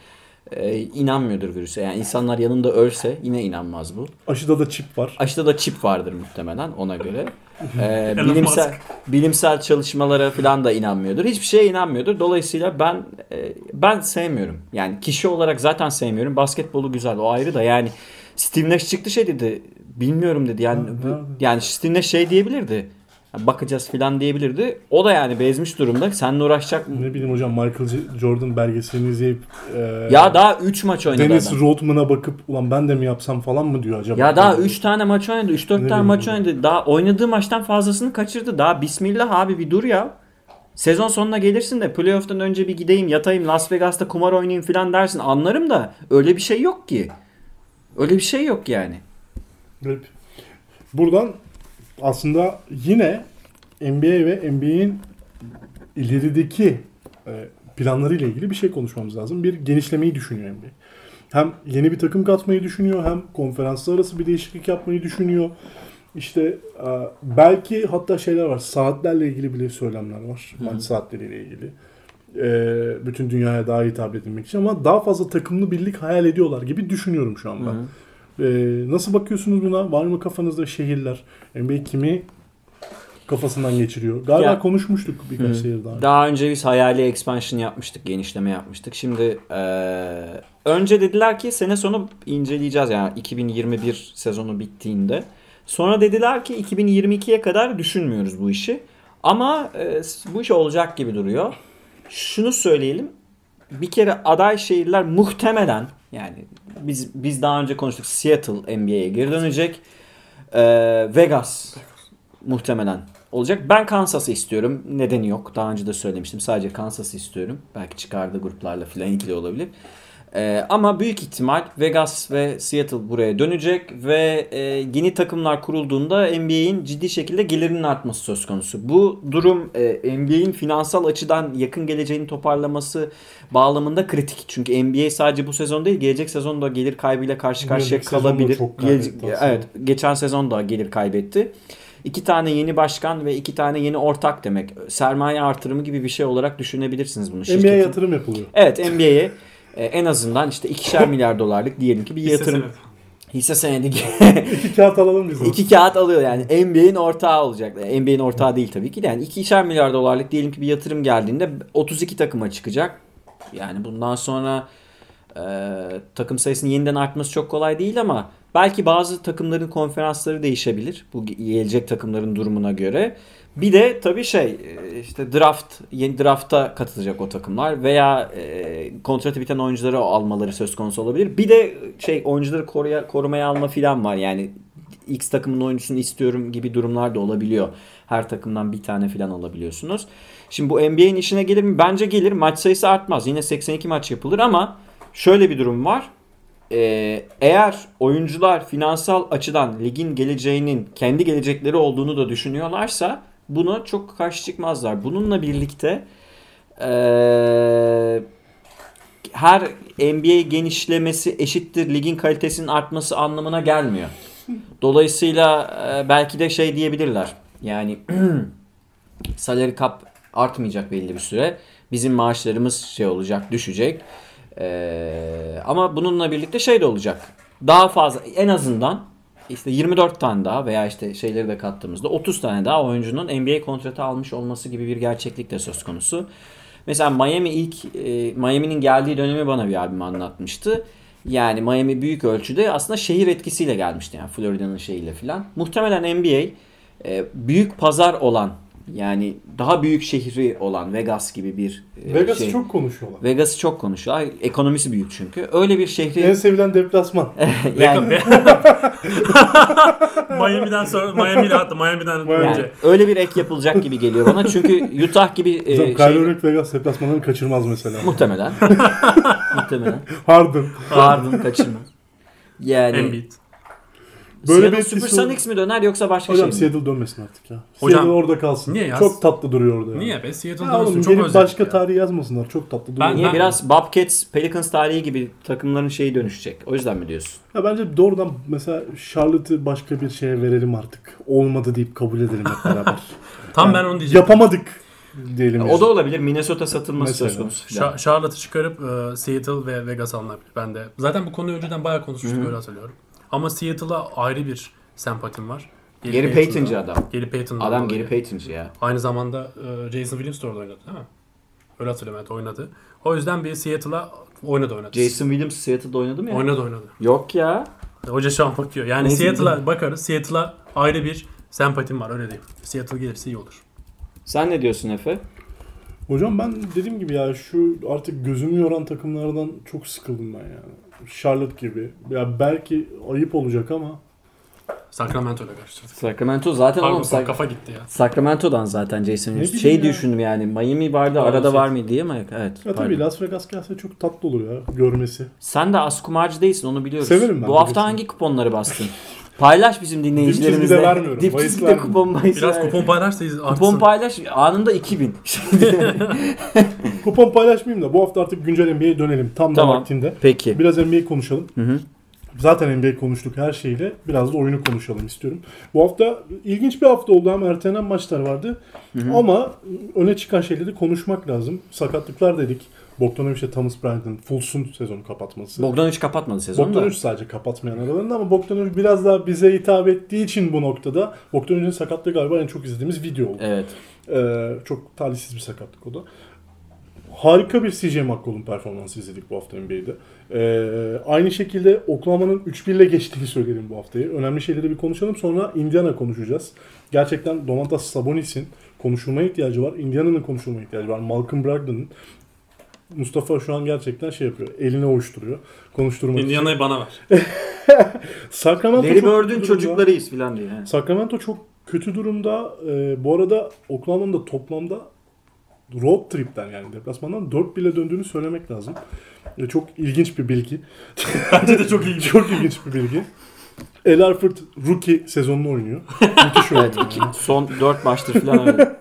Ee, inanmıyordur virüse. Yani insanlar yanında ölse yine inanmaz bu. Aşıda da çip var. Aşıda da çip vardır muhtemelen ona göre. Ee, bilimsel bilimsel çalışmalara falan da inanmıyordur. Hiçbir şeye inanmıyordur. Dolayısıyla ben e, ben sevmiyorum. Yani kişi olarak zaten sevmiyorum. Basketbolu güzel. O ayrı da yani Steve Nash çıktı şey dedi. Bilmiyorum dedi. Yani bu, yani Steve Nash şey diyebilirdi. Bakacağız filan diyebilirdi. O da yani bezmiş durumda. Seninle uğraşacak mı? Ne bileyim hocam Michael Jordan belgeselini izleyip e, ya daha üç maç oynadı. Dennis adam. Rodman'a bakıp ulan ben de mi yapsam falan mı diyor acaba? Ya daha üç tane maç oynadı. üç dört tane bileyim maç bileyim. oynadı. Daha oynadığı maçtan fazlasını kaçırdı. Daha bismillah abi bir dur ya. Sezon sonuna gelirsin de playoff'tan önce bir gideyim yatayım Las Vegas'ta kumar oynayayım filan dersin. Anlarım da öyle bir şey yok ki. Öyle bir şey yok yani. Evet. Buradan aslında yine N B A ve N B A'nin ilerideki planlarıyla ilgili bir şey konuşmamız lazım. Bir genişlemeyi düşünüyor N B A. Hem yeni bir takım katmayı düşünüyor, hem konferanslar arası bir değişiklik yapmayı düşünüyor. İşte belki hatta şeyler var, saatlerle ilgili bile söylemler var. Maç saatleriyle ilgili. Bütün dünyaya daha iyi hitap edilmek için ama daha fazla takımlı birlik hayal ediyorlar gibi düşünüyorum şu anda. Hı hı. Ee, nasıl bakıyorsunuz buna? Var mı kafanızda şehirler? N B A kimi kafasından geçiriyor? Galiba ya, konuşmuştuk birkaç şehir daha. Daha önce biz hayali expansion yapmıştık. Genişleme yapmıştık. Şimdi ee, önce dediler ki sene sonu inceleyeceğiz. Yani iki bin yirmi bir sezonu bittiğinde. Sonra dediler ki iki bin yirmi ikiye kadar düşünmüyoruz bu işi. Ama e, bu iş olacak gibi duruyor. Şunu söyleyelim. Bir kere aday şehirler muhtemelen yani biz biz daha önce konuştuk Seattle N B A'ye geri dönecek. Ee, Vegas muhtemelen olacak. Ben Kansas'ı istiyorum. Nedeni yok. Daha önce de söylemiştim. Sadece Kansas'ı istiyorum. Belki çıkardığı gruplarla filan ilgili olabilir. Ee, ama büyük ihtimal Vegas ve Seattle buraya dönecek ve e, yeni takımlar kurulduğunda N B A'in ciddi şekilde gelirinin artması söz konusu. Bu durum e, N B A'in finansal açıdan yakın geleceğini toparlaması bağlamında kritik. Çünkü N B A sadece bu sezon değil, gelecek sezon da gelir kaybıyla karşı karşıya gelecek kalabilir. Gelecek, evet, geçen sezon da gelir kaybetti. İki tane yeni başkan ve iki tane yeni ortak demek. Sermaye artırımı gibi bir şey olarak düşünebilirsiniz bunu. N B A yatırım yapılıyor. Evet, N B A'ye Ee, en azından işte ikişer milyar dolarlık diyelim ki bir hisse yatırım senet. hisse senedi iki kağıt alalım biz. iki kağıt alıyor yani N B A'nin ortağı olacak. Yani N B A'nin ortağı değil tabii ki de yani ikişer milyar dolarlık diyelim ki bir yatırım geldiğinde otuz iki takıma çıkacak. Yani bundan sonra e, takım sayısının yeniden artması çok kolay değil ama belki bazı takımların konferansları değişebilir. Bu gelecek takımların durumuna göre. Bir de tabii şey işte draft, yeni drafta katılacak o takımlar veya e, kontratı biten oyuncuları almaları söz konusu olabilir. Bir de şey oyuncuları koruya, korumaya alma filan var. Yani X takımın oyuncusunu istiyorum gibi durumlar da olabiliyor. Her takımdan bir tane filan alabiliyorsunuz. Şimdi bu N B A'nin işine gelir mi? Bence gelir. Maç sayısı artmaz. Yine seksen iki maç yapılır ama şöyle bir durum var. Ee, eğer oyuncular finansal açıdan ligin geleceğinin kendi gelecekleri olduğunu da düşünüyorlarsa buna çok karşı çıkmazlar. Bununla birlikte ee, her N B A genişlemesi eşittir ligin kalitesinin artması anlamına gelmiyor. Dolayısıyla e, belki de şey diyebilirler. Yani salary cap artmayacak belli bir süre. Bizim maaşlarımız şey olacak, düşecek. Ee, ama bununla birlikte şey de olacak. Daha fazla, en azından işte yirmi dört tane daha veya işte şeyleri de kattığımızda otuz tane daha oyuncunun N B A kontratı almış olması gibi bir gerçeklik de söz konusu. Mesela Miami ilk e, Miami'nin geldiği dönemi bana bir abim anlatmıştı. Yani Miami büyük ölçüde aslında şehir etkisiyle gelmişti. Yani Florida'nın şeyiyle filan. Muhtemelen N B A e, büyük pazar olan, yani daha büyük şehri olan Vegas gibi bir e, Vegas'ı şey, çok konuşuyorlar. Vegas'ı çok konuşuyorlar. Ekonomisi büyük çünkü. Öyle bir şehri... En sevilen deplasman. yani... Miami'den sonra Miami'yle hatta Miami'den yani önce. Öyle bir ek yapılacak gibi geliyor bana. Çünkü Utah gibi... E, şey... Kyrie Vegas deplasmanını kaçırmaz mesela. Muhtemelen. Muhtemelen. Harden. Harden kaçırmaz. Yani... Embiid. Böyle Seattle Supersonics mi döner yoksa başka hocam, şey mi? Hocam Seattle dönmesin artık ya. Hocam, Seattle orada kalsın. Niye ya? Çok tatlı duruyor orada ya. Niye be? Seattle ya dönmesin. Çok özel. Başka ya. Tarih yazmasınlar. Çok tatlı duruyor. Ben, niye? Ben... Biraz Bobcats, Pelicans tarihi gibi takımların şeyi dönüşecek. O yüzden mi diyorsun? Ya bence doğrudan mesela Charlotte'ı başka bir şeye verelim artık. Olmadı deyip kabul edelim hep beraber. Tam yani ben onu diyeceğim. Yapamadık diyelim. Ya, o da olabilir. Minnesota satılması söz konusu. Ş- Charlotte'ı çıkarıp e, Seattle ve Vegas alınabilir. Ben de. Zaten bu konuyu önceden bayağı konuşmuştuk. Hı-hı. Öyle hatırlıyorum. Ama Seattle'a ayrı bir sempatim var. Gary, Gary Payton'cı adam. Gary Payton'da adam Gary Payton'cı ya. Aynı zamanda Jason Williams da orada oynadı değil mi? Öyle hatırlıyorum, evet, oynadı. O yüzden bir Seattle'a oynadı oynadı. Jason Williams Seattle'da oynadı mı ya? Oynadı oynadı. Yok ya. Hoca şu an bakıyor. Yani ne Seattle'a mi? Bakarız. Seattle'a ayrı bir sempatim var, öyle diyeyim. Seattle gelirse iyi olur. Sen ne diyorsun Efe? Hocam ben dediğim gibi ya şu artık gözümü yoran takımlardan çok sıkıldım ben yani. Charlotte gibi. Ya belki ayıp olacak ama Sacramento'yla karşılaştık. Sacramento zaten oğlum Sak- kafa gitti ya. Sacramento'dan zaten Jason Williams. Şey ya? Düşündüm yani Miami vardı arada Vegas. Var mı diye mi? Evet. Ya tabii Las Vegas gelse çok tatlı olur ya görmesi. Sen de az kumarcı değilsin, onu biliyoruz. Severim ben. Bu hafta hangi mi? Kuponları bastın? Paylaş bizim dinleyicilerimizle. Vermiyorum. Dip çizgide kupon bahis. Biraz kupon paylaşsayız artsın. Kupon paylaş anında iki bin. Kupon paylaşmayayım da bu hafta artık güncel N B A'ye dönelim. Tam tamam. Da vaktinde. Peki. Biraz N B A konuşalım. Hı hı. Zaten N B A konuştuk her şeyle. Biraz da oyunu konuşalım istiyorum. Bu hafta ilginç bir hafta oldu. Hem ertelenen maçlar vardı. Hı hı. Ama öne çıkan şeyleri konuşmak lazım. Sakatlıklar dedik. Bogdanovic'e Thomas Bryant'ın Fultz'un sezonu kapatması. Bogdanovic kapatmadı sezonu Bogdanovic da. Bogdanovic sadece kapatmayan aralarında ama Bogdanovic biraz daha bize hitap ettiği için bu noktada Bogdanovic'in sakatlığı galiba en çok izlediğimiz video oldu. Evet. Ee, çok talihsiz bir sakatlık o da. Harika bir C J McCollum performansı izledik bu hafta N B A'de. Ee, aynı şekilde Oklahoma'nın üç bir ile geçtiğini söyleyelim bu haftayı. Önemli şeyleri bir konuşalım, sonra Indiana konuşacağız. Gerçekten Domantas Sabonis'in konuşulmaya ihtiyacı var. Indiana'nın konuşulmaya ihtiyacı var. Malcolm Brogdon'ın. Mustafa şu an gerçekten şey yapıyor. Elini ovuşturuyor. Konuşturmak için. Indiana'yı bana ver. Sacramento Larry Bird'ün çocuklarıyız filan diye. Yani. Sacramento çok kötü durumda. Ee, bu arada Oklahoma'nın da toplamda road trip'ten yani deplasmandan dört bile döndüğünü söylemek lazım. Ee, çok ilginç bir bilgi. Bence de çok ilginç. Çok ilginç bir bilgi. El Harford rookie sezonunu oynuyor. Müthiş oynuyor. Evet, yani. Son dört maçtır filan öyle.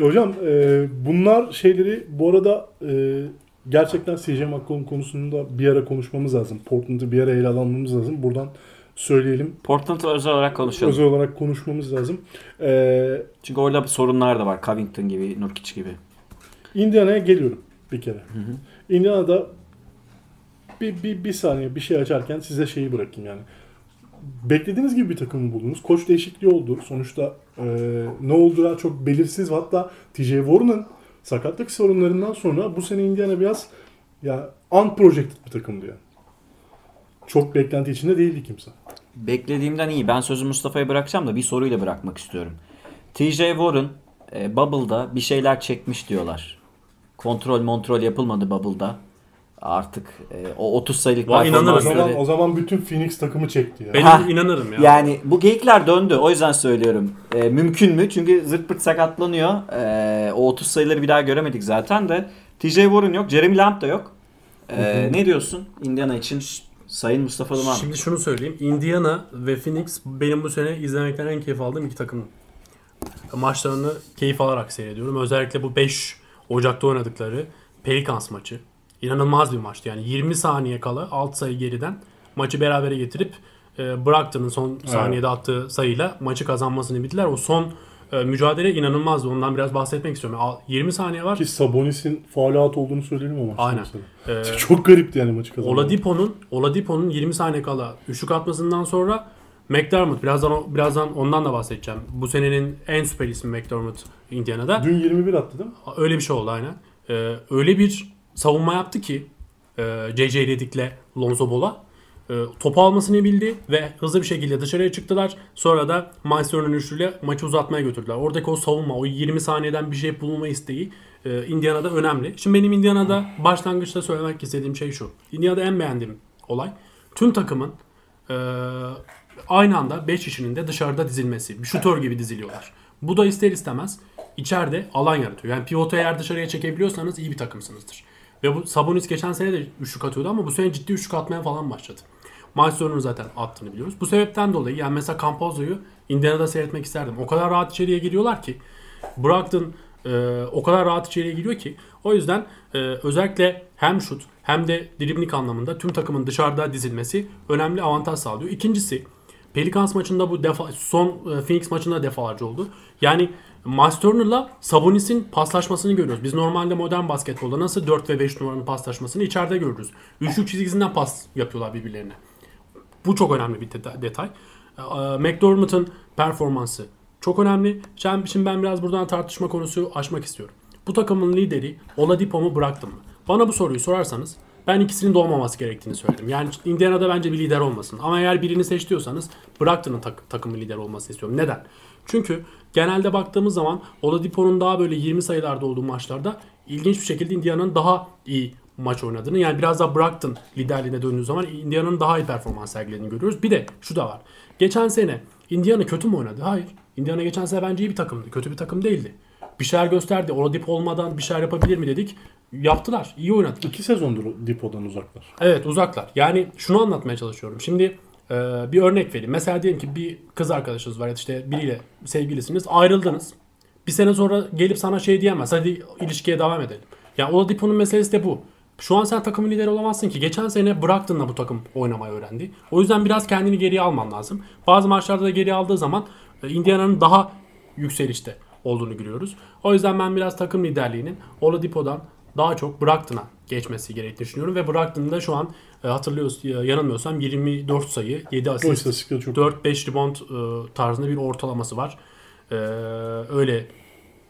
Hocam e, bunlar şeyleri bu arada e, gerçekten C J McCollum konusunda bir ara konuşmamız lazım. Portland'ı bir ara ele almamız lazım. Buradan söyleyelim. Portland'ı özel olarak konuşalım. Özel olarak konuşmamız lazım. E, Çünkü orada sorunlar da var. Covington gibi, Nurkic gibi. Indiana'ya geliyorum bir kere. Hı hı. Indiana'da bir, bir, bir saniye bir şey açarken size şeyi bırakayım yani. Beklediğiniz gibi bir takımı buldunuz. Koç değişikliği oldu. Sonuçta e, ne olacağı çok belirsiz. Hatta T J. Warren'ın sakatlık sorunlarından sonra bu sene Indiana biraz ya unprojected bir takımdı yani. Çok beklenti içinde değildi kimse. Beklediğimden iyi. Ben sözü Mustafa'ya bırakacağım da bir soruyla bırakmak istiyorum. T J. Warren e, Bubble'da bir şeyler çekmiş diyorlar. Kontrol montrol yapılmadı Bubble'da. Artık e, o otuz sayılık performansları... O zaman bütün Phoenix takımı çekti ya. Ben ha, inanırım ya. Yani bu geyikler döndü. O yüzden söylüyorum. E, mümkün mü? Çünkü zırt pırt sakatlanıyor. E, o otuz sayıları bir daha göremedik zaten de. T J Warren yok. Jeremy Lamb da yok. E, ne diyorsun Indiana için? Sayın Mustafa Duman. Şimdi şunu söyleyeyim. Indiana ve Phoenix benim bu sene izlemekten en keyif aldığım iki takım. Maçlarını keyif alarak seyrediyorum. Özellikle bu beş Ocak'ta oynadıkları Pelicans maçı. İnanılmaz bir maçtı. Yani yirmi saniye kala alt sayı geriden maçı berabere getirip e, Brogdon'un son saniyede evet. attığı sayıyla maçı kazanmasını bildiler. O son mücadele inanılmazdı. Ondan biraz bahsetmek istiyorum. yirmi saniye var. Ki Sabonis'in faul out olduğunu söyleyelim ama. Aynen. Ee, Çok garipti yani maçı kazanmak. Oladipo'nun, Oladipo'nun yirmi saniye kala üçlük atmasından sonra McDermott. Birazdan birazdan ondan da bahsedeceğim. Bu senenin en süper ismi McDermott Indiana'da. Dün yirmi bir attı değil mi? Öyle bir şey oldu aynen. Ee, öyle bir savunma yaptı ki J J Reddick'le Lonzo Ball'a. Topu almasını bildi ve hızlı bir şekilde dışarıya çıktılar. Sonra da Meister'ın üçlüyle maçı uzatmaya götürdüler. Oradaki o savunma, o yirmi saniyeden bir şey bulma isteği Indiana'da önemli. Şimdi benim Indiana'da başlangıçta söylemek istediğim şey şu. Indiana'da en beğendiğim olay tüm takımın aynı anda beş kişinin de dışarıda dizilmesi. Bir şutör gibi diziliyorlar. Bu da ister istemez içeride alan yaratıyor. Yani pivotu eğer dışarıya çekebiliyorsanız iyi bir takımsınızdır. Ve bu Sabonis geçen sene de üçlük atıyordu ama bu sene ciddi üçlük atmaya falan başladı. Maç sonunu zaten attığını biliyoruz. Bu sebepten dolayı yani mesela Campozo'yu Indiana'da seyretmek isterdim. O kadar rahat içeriye giriyorlar ki Brogdon e, o kadar rahat içeriye giriyor ki o yüzden e, özellikle hem şut hem de dribling anlamında tüm takımın dışarıda dizilmesi önemli avantaj sağlıyor. İkincisi Pelicans maçında bu defa, son Phoenix maçında defalarca oldu. Yani Miles Turner'la Sabonis'in paslaşmasını görüyoruz. Biz normalde modern basketbolda nasıl dört ve beş numaranın paslaşmasını içeride görürüz. üçlük çizgisinden pas yapıyorlar birbirlerine. Bu çok önemli bir detay. McDermott'ın performansı çok önemli. Şimdi ben biraz buradan tartışma konusu açmak istiyorum. Bu takımın lideri Oladipo mu Brogdon mu? Bana bu soruyu sorarsanız ben ikisinin de olmaması gerektiğini söyledim. Yani Indiana'da bence bir lider olmasın. Ama eğer birini seçtiyorsanız Brogdon'ın tak- takımı lider olmasını istiyorum. Neden? Çünkü genelde baktığımız zaman Oladipo'nun daha böyle yirmi sayılarda olduğu maçlarda ilginç bir şekilde Indiana'nın daha iyi maç oynadığını, yani biraz daha Brogdon liderliğine döndüğü zaman Indiana'nın daha iyi performans sergilediğini görüyoruz. Bir de şu da var. Geçen sene Indiana kötü mü oynadı? Hayır. Indiana geçen sene bence iyi bir takımdı. Kötü bir takım değildi. Bir şeyler gösterdi. Oladipo olmadan bir şeyler yapabilir mi dedik. Yaptılar. İyi oynadılar. İki sezondur Dipo'dan uzaklar. Evet uzaklar. Yani şunu anlatmaya çalışıyorum. Şimdi e, bir örnek vereyim. Mesela diyelim ki bir kız arkadaşınız var ya işte biriyle sevgilisiniz. Ayrıldınız. Bir sene sonra gelip sana şey diyemez. Hadi ilişkiye devam edelim. Yani Oladipo'nun meselesi de bu. Şu an sen takımın lideri olamazsın ki. Geçen sene Brogdon'la bu takım oynamayı öğrendi. O yüzden biraz kendini geriye alman lazım. Bazı maçlarda da geriye aldığı zaman Indiana'nın daha yükselişte olduğunu görüyoruz. O yüzden ben biraz takım liderliğinin Oladipo'dan daha çok Brogdon'a geçmesi gerektiğini düşünüyorum. Ve Brogdon'un da şu an hatırlıyoruz yanılmıyorsam yirmi dört sayı, yedi asist, dört beş rebound tarzında bir ortalaması var. Öyle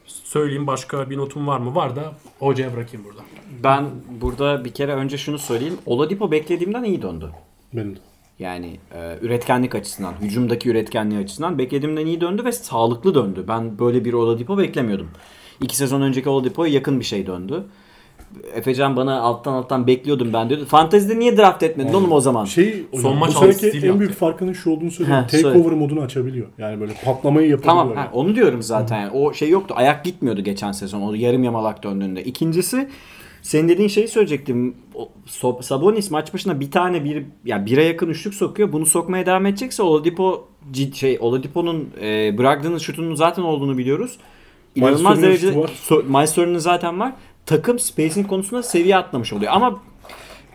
söyleyeyim, başka bir notum var mı? Var da hocaya bırakayım burada. Ben burada bir kere önce şunu söyleyeyim. Oladipo beklediğimden iyi döndü. Benim de. Yani e, üretkenlik açısından, hücumdaki üretkenliği açısından beklediğimden iyi döndü ve sağlıklı döndü. Ben böyle bir Oladipo beklemiyordum. İki sezon önceki Oladipo'ya yakın bir şey döndü. Efecan bana alttan alttan bekliyordum ben diyordu. Fantezide niye draft etmedin oğlum o zaman? Şey, o son maç aldı. En büyük yaptı. Farkının şu olduğunu söyleyeyim. Takeover modunu açabiliyor. Yani böyle patlamayı yapabiliyor. Tamam yani. He, onu diyorum zaten. Yani o şey yoktu. Ayak gitmiyordu geçen sezon. O yarım yamalak döndüğünde. İkincisi senin dediğin şeyi söyleyecektim. Sabonis maç başına bir tane bir yani bire yakın üçlük sokuyor. Bunu sokmaya devam edecekse Oladipo şey Oladipo'nun e, Brogdon'un şutunun zaten olduğunu biliyoruz. İnanılmaz derecede Meister'ın zaten var. Takım spacing konusunda seviye atlamış oluyor. Ama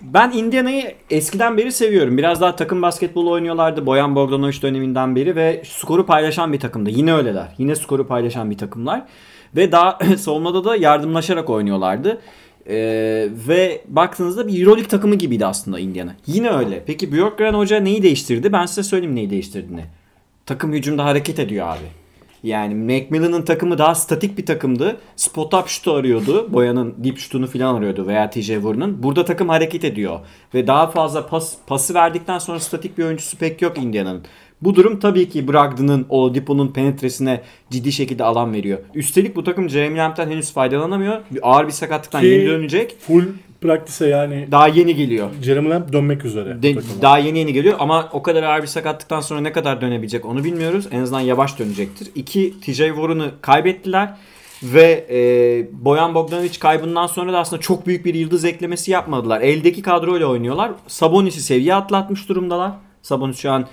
ben Indiana'yı eskiden beri seviyorum. Biraz daha takım basketbolu oynuyorlardı. Bojan Bogdanovic döneminden beri ve skoru paylaşan bir takımdı. Yine öyleler. Yine skoru paylaşan bir takımlar. Ve daha savunmada da yardımlaşarak oynuyorlardı. Ee, ve baktığınızda bir EuroLeague takımı gibiydi aslında Indiana. Yine öyle. Peki Bjorkgren Hoca neyi değiştirdi? Ben size söyleyeyim neyi değiştirdiğini. Takım hücumda hareket ediyor abi. Yani McMillan'ın takımı daha statik bir takımdı. Spot-up şutu arıyordu. Boyan'ın dip şutunu falan arıyordu veya T J. Warren'ın. Burada takım hareket ediyor. Ve daha fazla pas, pası verdikten sonra statik bir oyuncusu pek yok Indiana'nın. Bu durum tabii ki Brogdon'ın, Oladipo'nun penetresine ciddi şekilde alan veriyor. Üstelik bu takım Jeremy Lamp'ten henüz faydalanamıyor. Ağır bir sakatlıktan ki yeni dönecek. Full practice'e yani. Daha yeni geliyor. Jeremy Lamp dönmek üzere. De, daha yeni yeni geliyor ama o kadar ağır bir sakatlıktan sonra ne kadar dönebilecek onu bilmiyoruz. En azından yavaş dönecektir. İki, T J Warren'ı kaybettiler. Ve e, Bojan Bogdanovic kaybından sonra da aslında çok büyük bir yıldız eklemesi yapmadılar. Eldeki kadroyla oynuyorlar. Sabonis'i seviye atlatmış durumdalar. Sabonis şu an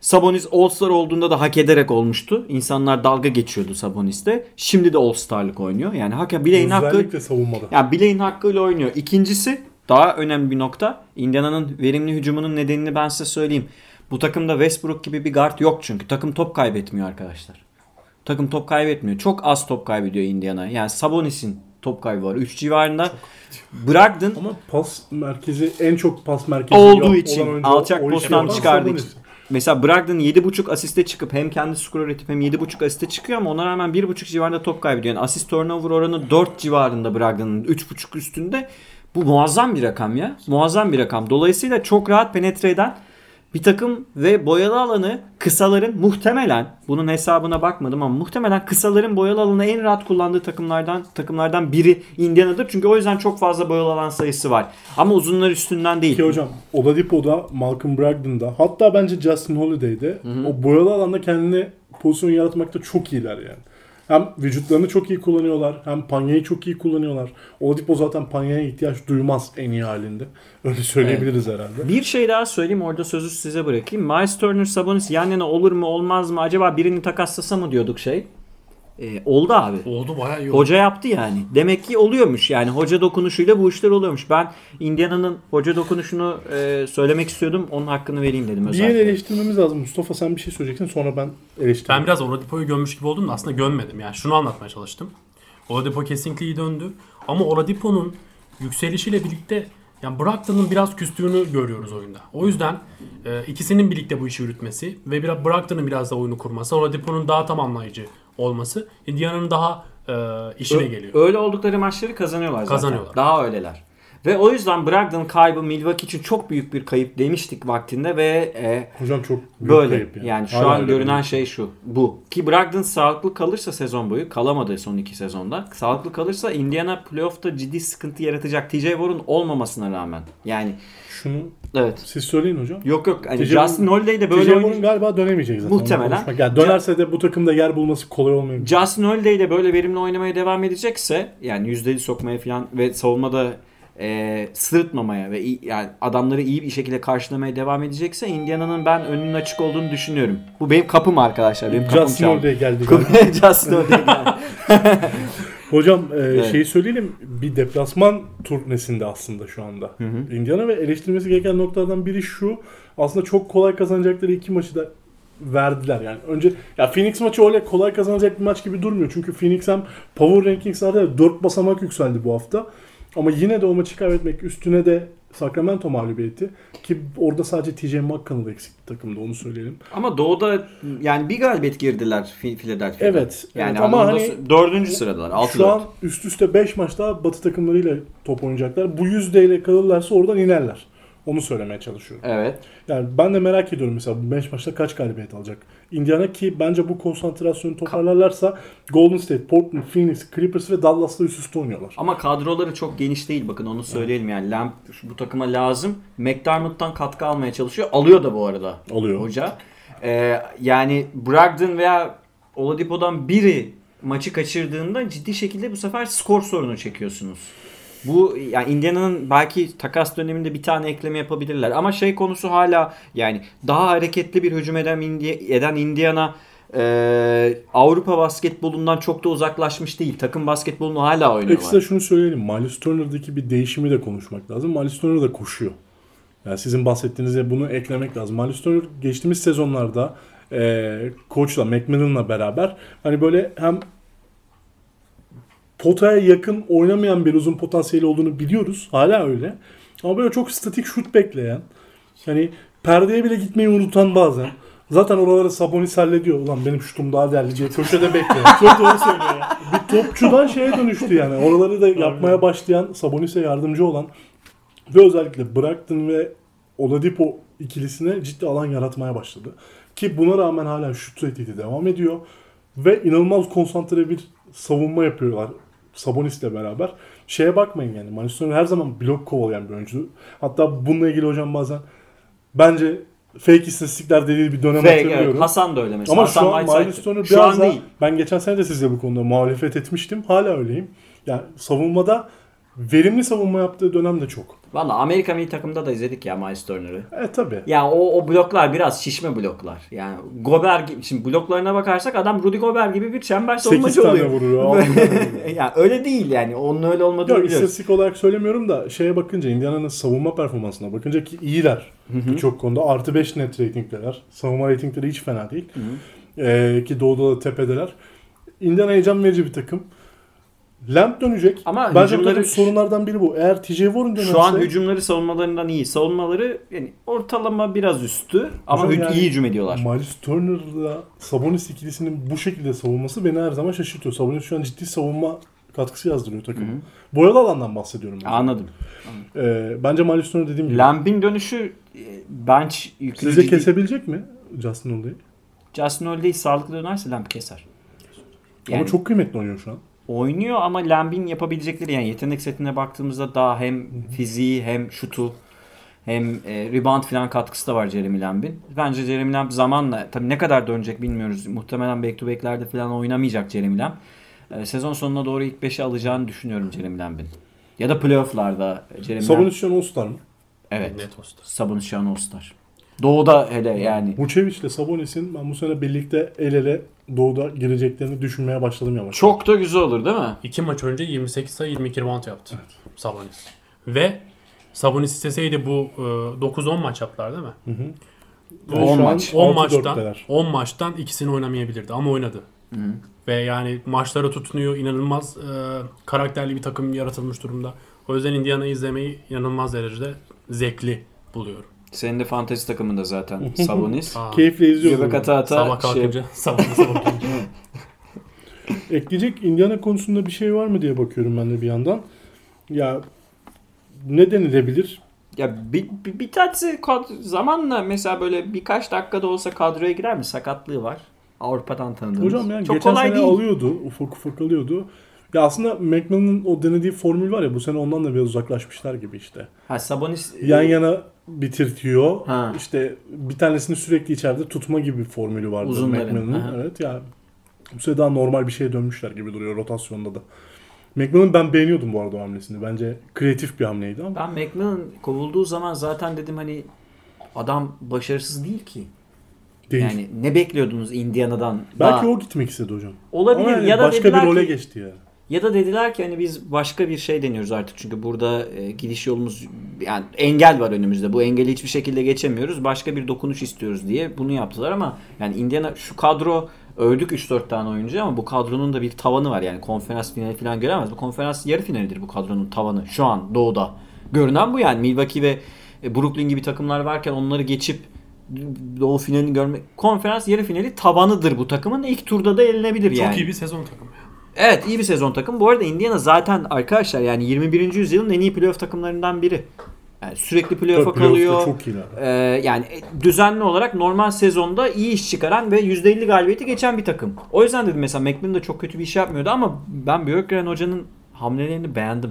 Sabonis All-Star olduğunda da hak ederek olmuştu. İnsanlar dalga geçiyordu Sabonis'te. Şimdi de All-Star'lık oynuyor. Yani hak bileğin hakkı. Savunmada. Yani bileğin hakkıyla oynuyor. İkincisi daha önemli bir nokta. Indiana'nın verimli hücumunun nedenini ben size söyleyeyim. Bu takımda Westbrook gibi bir guard yok çünkü. Takım top kaybetmiyor arkadaşlar. Takım top kaybetmiyor. Çok az top kaybediyor Indiana. Yani Sabonis'in top kaybı var. üç civarında. Brogdon ama pas merkezi en çok pas merkezi olduğu için alçak posttan çıkardık. Mesela Brogdon yedi buçuk asiste çıkıp hem kendi skor üretip hem yedi buçuk asiste çıkıyor ama ona rağmen bir buçuk civarında top kaybediyor. Yani asist turnover oranı dört civarında Brogdon'un, üç buçuk üstünde. Bu muazzam bir rakam ya. Muazzam bir rakam. Dolayısıyla çok rahat penetre eden bir takım ve boyalı alanı kısaların muhtemelen, bunun hesabına bakmadım ama muhtemelen kısaların boyalı alanı en rahat kullandığı takımlardan takımlardan biri Indiana'dır. Çünkü o yüzden çok fazla boyalı alan sayısı var. Ama uzunlar üstünden değil. Ki hocam Oladipo'da, Malcolm Brogdon'da, hatta bence Justin Holiday'de hı hı. o boyalı alanda kendini pozisyon yaratmakta çok iyiler yani. Hem vücutlarını çok iyi kullanıyorlar. Hem Panya'yı çok iyi kullanıyorlar. Oladipo zaten Panya'ya ihtiyaç duymaz en iyi halinde. Öyle söyleyebiliriz evet. herhalde. Bir şey daha söyleyeyim. Orada sözü size bırakayım. Miles Turner, Sabonis yan yana olur mu olmaz mı? Acaba birini takaslasa mı diyorduk şey? Ee, oldu abi. Oldu bayağı iyi oldu. Hoca yaptı yani. Demek ki oluyormuş. Yani hoca dokunuşuyla bu işler oluyormuş. Ben Indiana'nın hoca dokunuşunu e, söylemek istiyordum. Onun hakkını vereyim dedim özellikle. Bir yere eleştirmemiz lazım. Mustafa sen bir şey söyleyeceksin sonra ben eleştirdim. Ben biraz Oladipo'yu gömmüş gibi oldum da aslında gömmedim. Yani şunu anlatmaya çalıştım. Oladipo kesinlikle iyi döndü. Ama Oladipo'nun yükselişiyle birlikte yani Brogdon'un biraz küstüğünü görüyoruz oyunda. O yüzden e, ikisinin birlikte bu işi yürütmesi ve biraz Brogdon'un biraz da oyunu kurması, Oladipo'nun daha tamamlayıcı olması Indiana'nın daha e, işine Ö- geliyor. Öyle oldukları maçları kazanıyorlar zaten. Kazanıyorlar. Daha öyleler. Ve o yüzden Brogdon kaybı Milwaukee için çok büyük bir kayıp demiştik vaktinde ve e, hocam çok büyük böyle kayıp yani. Yani şu Aynen an görünen öyle. Şey şu. Bu. Ki Brogdon sağlıklı kalırsa sezon boyu, kalamadı son iki sezonda. Sağlıklı kalırsa Indiana playoff'ta ciddi sıkıntı yaratacak. T J. Warren olmamasına rağmen. Yani şunu evet. siz söyleyin hocam. Yok yok. Yani Justin Holiday de böyle T J. Warren galiba dönemeyecek zaten. Muhtemelen. Yani dönerse de bu takımda yer bulması kolay olmayacak. Justin Holiday de böyle verimli oynamaya devam edecekse yani yüzdeli sokmaya falan ve savunmada E, sırıtmamaya ve iyi, yani adamları iyi bir şekilde karşılamaya devam edecekse Indiana'nın ben önünün açık olduğunu düşünüyorum. Bu benim kapım arkadaşlar. Benim kapım Justin Holiday'e geldi. Justin Holiday'e geldi. Hocam e, evet. şeyi söyleyelim. Bir deplasman turnesinde aslında şu anda. Hı hı. Indiana ve eleştirmesi gereken noktalardan biri şu. Aslında çok kolay kazanacakları iki maçı da verdiler yani. Önce ya Phoenix maçı öyle kolay kazanacak bir maç gibi durmuyor. Çünkü Phoenix hem Power Rankings'lerde dört basamak yükseldi bu hafta. Ama yine de o maçı kaybetmek, üstüne de Sacramento mağlubiyeti ki orada sadece T J McConnell eksikti takımda, onu söyleyelim. Ama Doğu'da yani bir galibiyet girdiler Philadelphia'ya. Evet. Yani evet, ama hani dördüncü sıradalar. altı dört. Şu an üst üste beş maçta Batı takımlarıyla top oynayacaklar. Bu yüzdeyle kalırlarsa oradan inerler. Onu söylemeye çalışıyorum. Evet. Yani ben de merak ediyorum mesela bu beş maçta kaç galibiyet alacak Indiana ki bence bu konsantrasyonu toparlarlarsa Golden State, Portland, Phoenix, Clippers ve Dallas'la üst üste oynuyorlar. Ama kadroları çok geniş değil bakın onu söyleyelim yani. Lamp bu takıma lazım. McDermott'tan katkı almaya çalışıyor. Alıyor da bu arada. Alıyor. Hoca. Ee, yani Brogdon veya Oladipo'dan biri maçı kaçırdığında ciddi şekilde bu sefer skor sorunu çekiyorsunuz. Bu yani Indiana'nın belki takas döneminde bir tane ekleme yapabilirler. Ama şey konusu hala yani daha hareketli bir hücum eden, Indi- eden Indiana e- Avrupa basketbolundan çok da uzaklaşmış değil. Takım basketbolunu hala oynuyorlar. Ekstra şunu söyleyelim. Miles Turner'daki bir değişimi de konuşmak lazım. Miles Turner da koşuyor. Yani sizin bahsettiğinizde bunu eklemek lazım. Miles Turner geçtiğimiz sezonlarda e- Koç'la, McMillan'la beraber hani böyle hem potaya yakın oynamayan bir uzun potansiyeli olduğunu biliyoruz. Hala öyle. Ama böyle çok statik şut bekleyen. Yani perdeye bile gitmeyi unutan bazen. Zaten oraları Sabonis hallediyor. Ulan benim şutum daha değerli diye köşede bekliyor. Çok doğru söylüyor ya. Bir topçudan şeye dönüştü yani. Oraları da yapmaya başlayan, Sabonis'e yardımcı olan ve özellikle Brogdon ve Oladipo ikilisine ciddi alan yaratmaya başladı. Ki buna rağmen hala şut tehdidi devam ediyor. Ve inanılmaz konsantre bir savunma yapıyorlar. Sabonis'le beraber. Şeye bakmayın yani. Miles Turner her zaman blok kovalayan bir oyuncu. Hatta bununla ilgili hocam bazen bence fake istatistikler dediği bir dönem fake, hatırlıyorum. Evet. Hasan da öyle mesela. Ama Hasan şu an Miles Turner biraz daha, ben geçen sene de sizle bu konuda muhalefet etmiştim. Hala öyleyim. Yani savunmada verimli savunma yaptığı dönem de çok. Valla Amerika milli takımda da izledik ya Miles Turner'ı. E tabi. Yani o, o bloklar biraz şişme bloklar. Yani Gober gibi. Şimdi bloklarına bakarsak adam Rudy Gober gibi bir çember savunmacı oluyor. sekiz tane vuruyor. Yani öyle değil yani. Onun öyle olmadığını Yok, biliyoruz. İstatistik olarak söylemiyorum da şeye bakınca Indiana'nın savunma performansına bakınca ki iyiler. Birçok konuda. Artı beş net ratingler. Savunma ratingleri hiç fena değil. Hı hı. Ee, ki doğuda da tepedeler. Indiana heyecan verici bir takım. Lamp dönecek. Ama bence hücumları, sorunlardan biri bu. Eğer T J. Warren dönerse... Şu an hücumları savunmalarından iyi. Savunmaları yani ortalama biraz üstü ama hü- yani iyi hücum ediyorlar. Miles Turner'la Sabonis ikilisinin bu şekilde savunması beni her zaman şaşırtıyor. Sabonis şu an ciddi savunma katkısı yazdırıyor takıma. Boyalı alandan bahsediyorum. Ben. Anladım. Ee, bence Miles Turner dediğim gibi. Lamp'in dönüşü bench yükünü... Sizce kesebilecek mi Justin Holiday'i? Justin Holiday'i sağlıklı dönerse Lamp keser. Yani... Ama çok kıymetli oynuyor şu an. Oynuyor ama Lamb'in yapabilecekleri yani yetenek setine baktığımızda daha hem fiziği hem şutu hem e, rebound filan katkısı da var Jeremy Lamb'in. Bence Jeremy Lamb zamanla tabii ne kadar dönecek bilmiyoruz. Muhtemelen back to back'lerde filan oynamayacak Jeremy Lamb. E, sezon sonuna doğru ilk beşe alacağını düşünüyorum Jeremy Lamb'in. Ya da playoff'larda Jeremy Lamb. Sabonis şu an All-Star mı? Evet. Net All-Star. Sabonis şu an All-Star. Doğu'da hele yani. Vucevic'le Sabonis'in ben bu sene birlikte el ele Doğu'da gireceklerini düşünmeye başladım yavaş. Çok da güzel olur değil mi? İki maç önce yirmi sekiz sayı yirmi iki rebound yaptı evet. Sabonis. Ve Sabonis isteseydi bu dokuz on maç yaptılar değil mi? Hı hı. Yani on maç. on maçtan, on maçtan ikisini oynamayabilirdi ama oynadı. Hı. Ve yani maçlara tutunuyor. İnanılmaz e, karakterli bir takım yaratılmış durumda. O yüzden Indiana'yı izlemeyi inanılmaz derecede zevkli buluyorum. Senin de fantezi takımında zaten Sabonis. Keyifle izliyoruz. Göbek ata ata. Sabah kalkınca. Şey... Sabah sabah kalkınca. Ekleyecek Indiana konusunda bir şey var mı diye bakıyorum ben de bir yandan. Ya ne denilebilir? Ya bir, bir, bir tanesi kadro, zamanla mesela böyle birkaç dakikada olsa kadroya girer mi? Sakatlığı var. Avrupa'dan tanıdığımız. Hocam yani çok geçen kolay sene değil. Alıyordu. Ufak ufak alıyordu. Ya aslında McMillan'ın o denediği formül var ya bu sene ondan da biraz uzaklaşmışlar gibi işte. Ha Sabonis yan yana bitirtiyor. Ha. İşte bir tanesini sürekli içeride tutma gibi bir formülü vardı McMillan'ın. Evet ya bu sene daha normal bir şeye dönmüşler gibi duruyor rotasyonda da. McMillan ben beğeniyordum bu arada hamlesini. Bence kreatif bir hamleydi ama. Ben McMillan kovulduğu zaman zaten dedim hani adam başarısız değil ki. Değil. Yani ne bekliyordunuz Indiana'dan? Belki daha... o gitmek istedi hocam. Olabilir yani ya da başka bir role ki... geçti ya. Ya da dediler ki hani biz başka bir şey deniyoruz artık çünkü burada e, gidiş yolumuz yani engel var önümüzde. Bu engeli hiçbir şekilde geçemiyoruz. Başka bir dokunuş istiyoruz diye bunu yaptılar ama yani Indiana şu kadro övdük üç dört tane oyuncu ama bu kadronun da bir tavanı var. Yani konferans finali falan göremez. Bu konferans yarı finalidir bu kadronun tavanı. Şu an doğuda görünen bu yani Milwaukee ve Brooklyn gibi takımlar varken onları geçip doğu finalini görmek konferans yarı finali tavanıdır bu takımın. İlk turda da elinebilir yani. Çok iyi bir sezon takımı. Evet iyi bir sezon takım. Bu arada Indiana zaten arkadaşlar yani yirmi birinci yüzyılın en iyi playoff takımlarından biri. Yani sürekli playoff'a kalıyor. Ee, yani düzenli olarak normal sezonda iyi iş çıkaran ve yüzde elli galibiyeti geçen bir takım. O yüzden dedim mesela McMillan da çok kötü bir iş yapmıyordu ama ben Björkgren hocanın hamlelerini beğendim.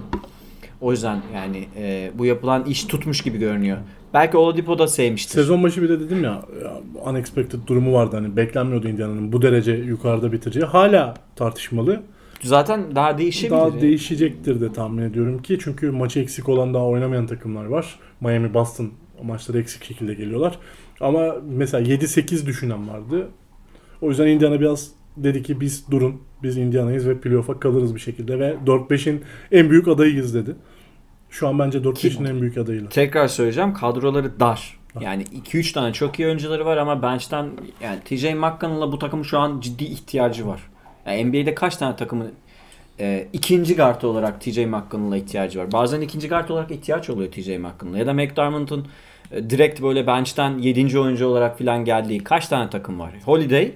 O yüzden yani e, bu yapılan iş tutmuş gibi görünüyor. Belki Oladipo da sevmiştir. Sezon başı bir de dedim ya unexpected durumu vardı. Hani beklenmiyordu Indiana'nın bu derece yukarıda bitireceği. Hala tartışmalı. Zaten daha değişebilir. Daha yani. Değişecektir de tahmin ediyorum ki. Çünkü maçı eksik olan daha oynamayan takımlar var. Miami, Boston maçları eksik şekilde geliyorlar. Ama mesela yedi sekiz düşünen vardı. O yüzden Indiana biraz dedi ki biz durun. Biz Indiana'yız ve playoff'a kalırız bir şekilde. Ve dört beşin en büyük adayıyız dedi. Şu an bence dört beşin en büyük adayıyla. Tekrar söyleyeceğim kadroları dar. Yani iki üç tane çok iyi oyuncuları var ama bench'ten yani T J McConnell'la bu takımın şu an ciddi ihtiyacı var. Yani N B A'de kaç tane takımın e, ikinci guard olarak T J McConnell'a ihtiyacı var. Bazen ikinci guard olarak ihtiyaç oluyor T J McConnell'a. Ya da McDermott'un e, direkt böyle bench'ten yedinci oyuncu olarak filan geldiği kaç tane takım var? Holiday,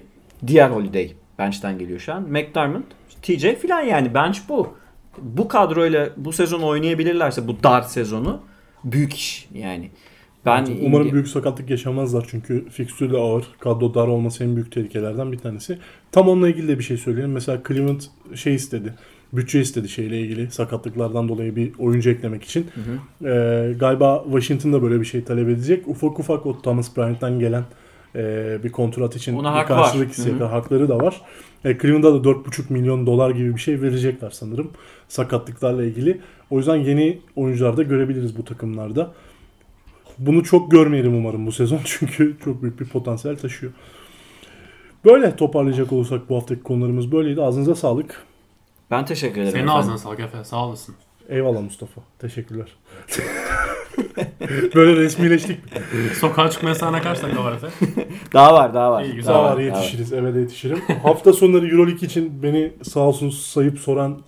diğer Holiday bench'ten geliyor şu an. McDermott, T J filan yani bench bu. Bu kadroyla bu sezon oynayabilirlerse bu dar sezonu büyük iş yani. Ben umarım büyük sakatlık yaşamazlar çünkü fikstürle ağır, kadro dar olması en büyük tehlikelerden bir tanesi. Tam onunla ilgili de bir şey söyleyeyim. Mesela Cleveland şey istedi, bütçe istedi şeyle ilgili sakatlıklardan dolayı bir oyuncu eklemek için. Hı hı. Ee, galiba Washington'da böyle bir şey talep edecek. Ufak ufak o Thomas Bryant'tan gelen e, bir kontrat için ona bir hak karşılık isteyecek hakları da var. E, Cleveland'da da dört buçuk milyon dolar gibi bir şey verecekler sanırım sakatlıklarla ilgili. O yüzden yeni oyuncular da görebiliriz bu takımlarda. Bunu çok görmeyelim umarım bu sezon çünkü çok büyük bir potansiyel taşıyor. Böyle toparlayacak olursak bu haftaki konularımız böyleydi. Ağzınıza sağlık. Ben teşekkür ederim. Senin efendim. Ağzına sağlık Efe. Sağ olasın. Eyvallah Mustafa. Teşekkürler. Böyle resmileştik. Sokağa çıkmaya sana kaç dakika var Efe? Daha var daha var. İyi, güzel. Daha var, yetişiriz. Daha var. Eve de yetişirim. Hafta sonları EuroLeague için beni sağ olsun sayıp soran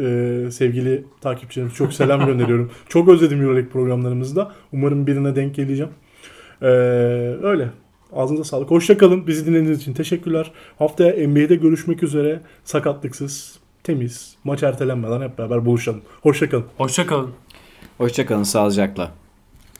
e, sevgili takipçilerimiz çok selam gönderiyorum. Çok özledim EuroLeague programlarımızda. Umarım birine denk geleceğim. E, öyle. Ağzınıza sağlık. Hoşça kalın. Bizi dinlediğiniz için teşekkürler. Haftaya N B A'de görüşmek üzere. Sakatlıksız, temiz, maç ertelenmeden hep beraber buluşalım. Hoşça kalın. Hoşça kalın. Hoşça kalın. Sağlıcakla.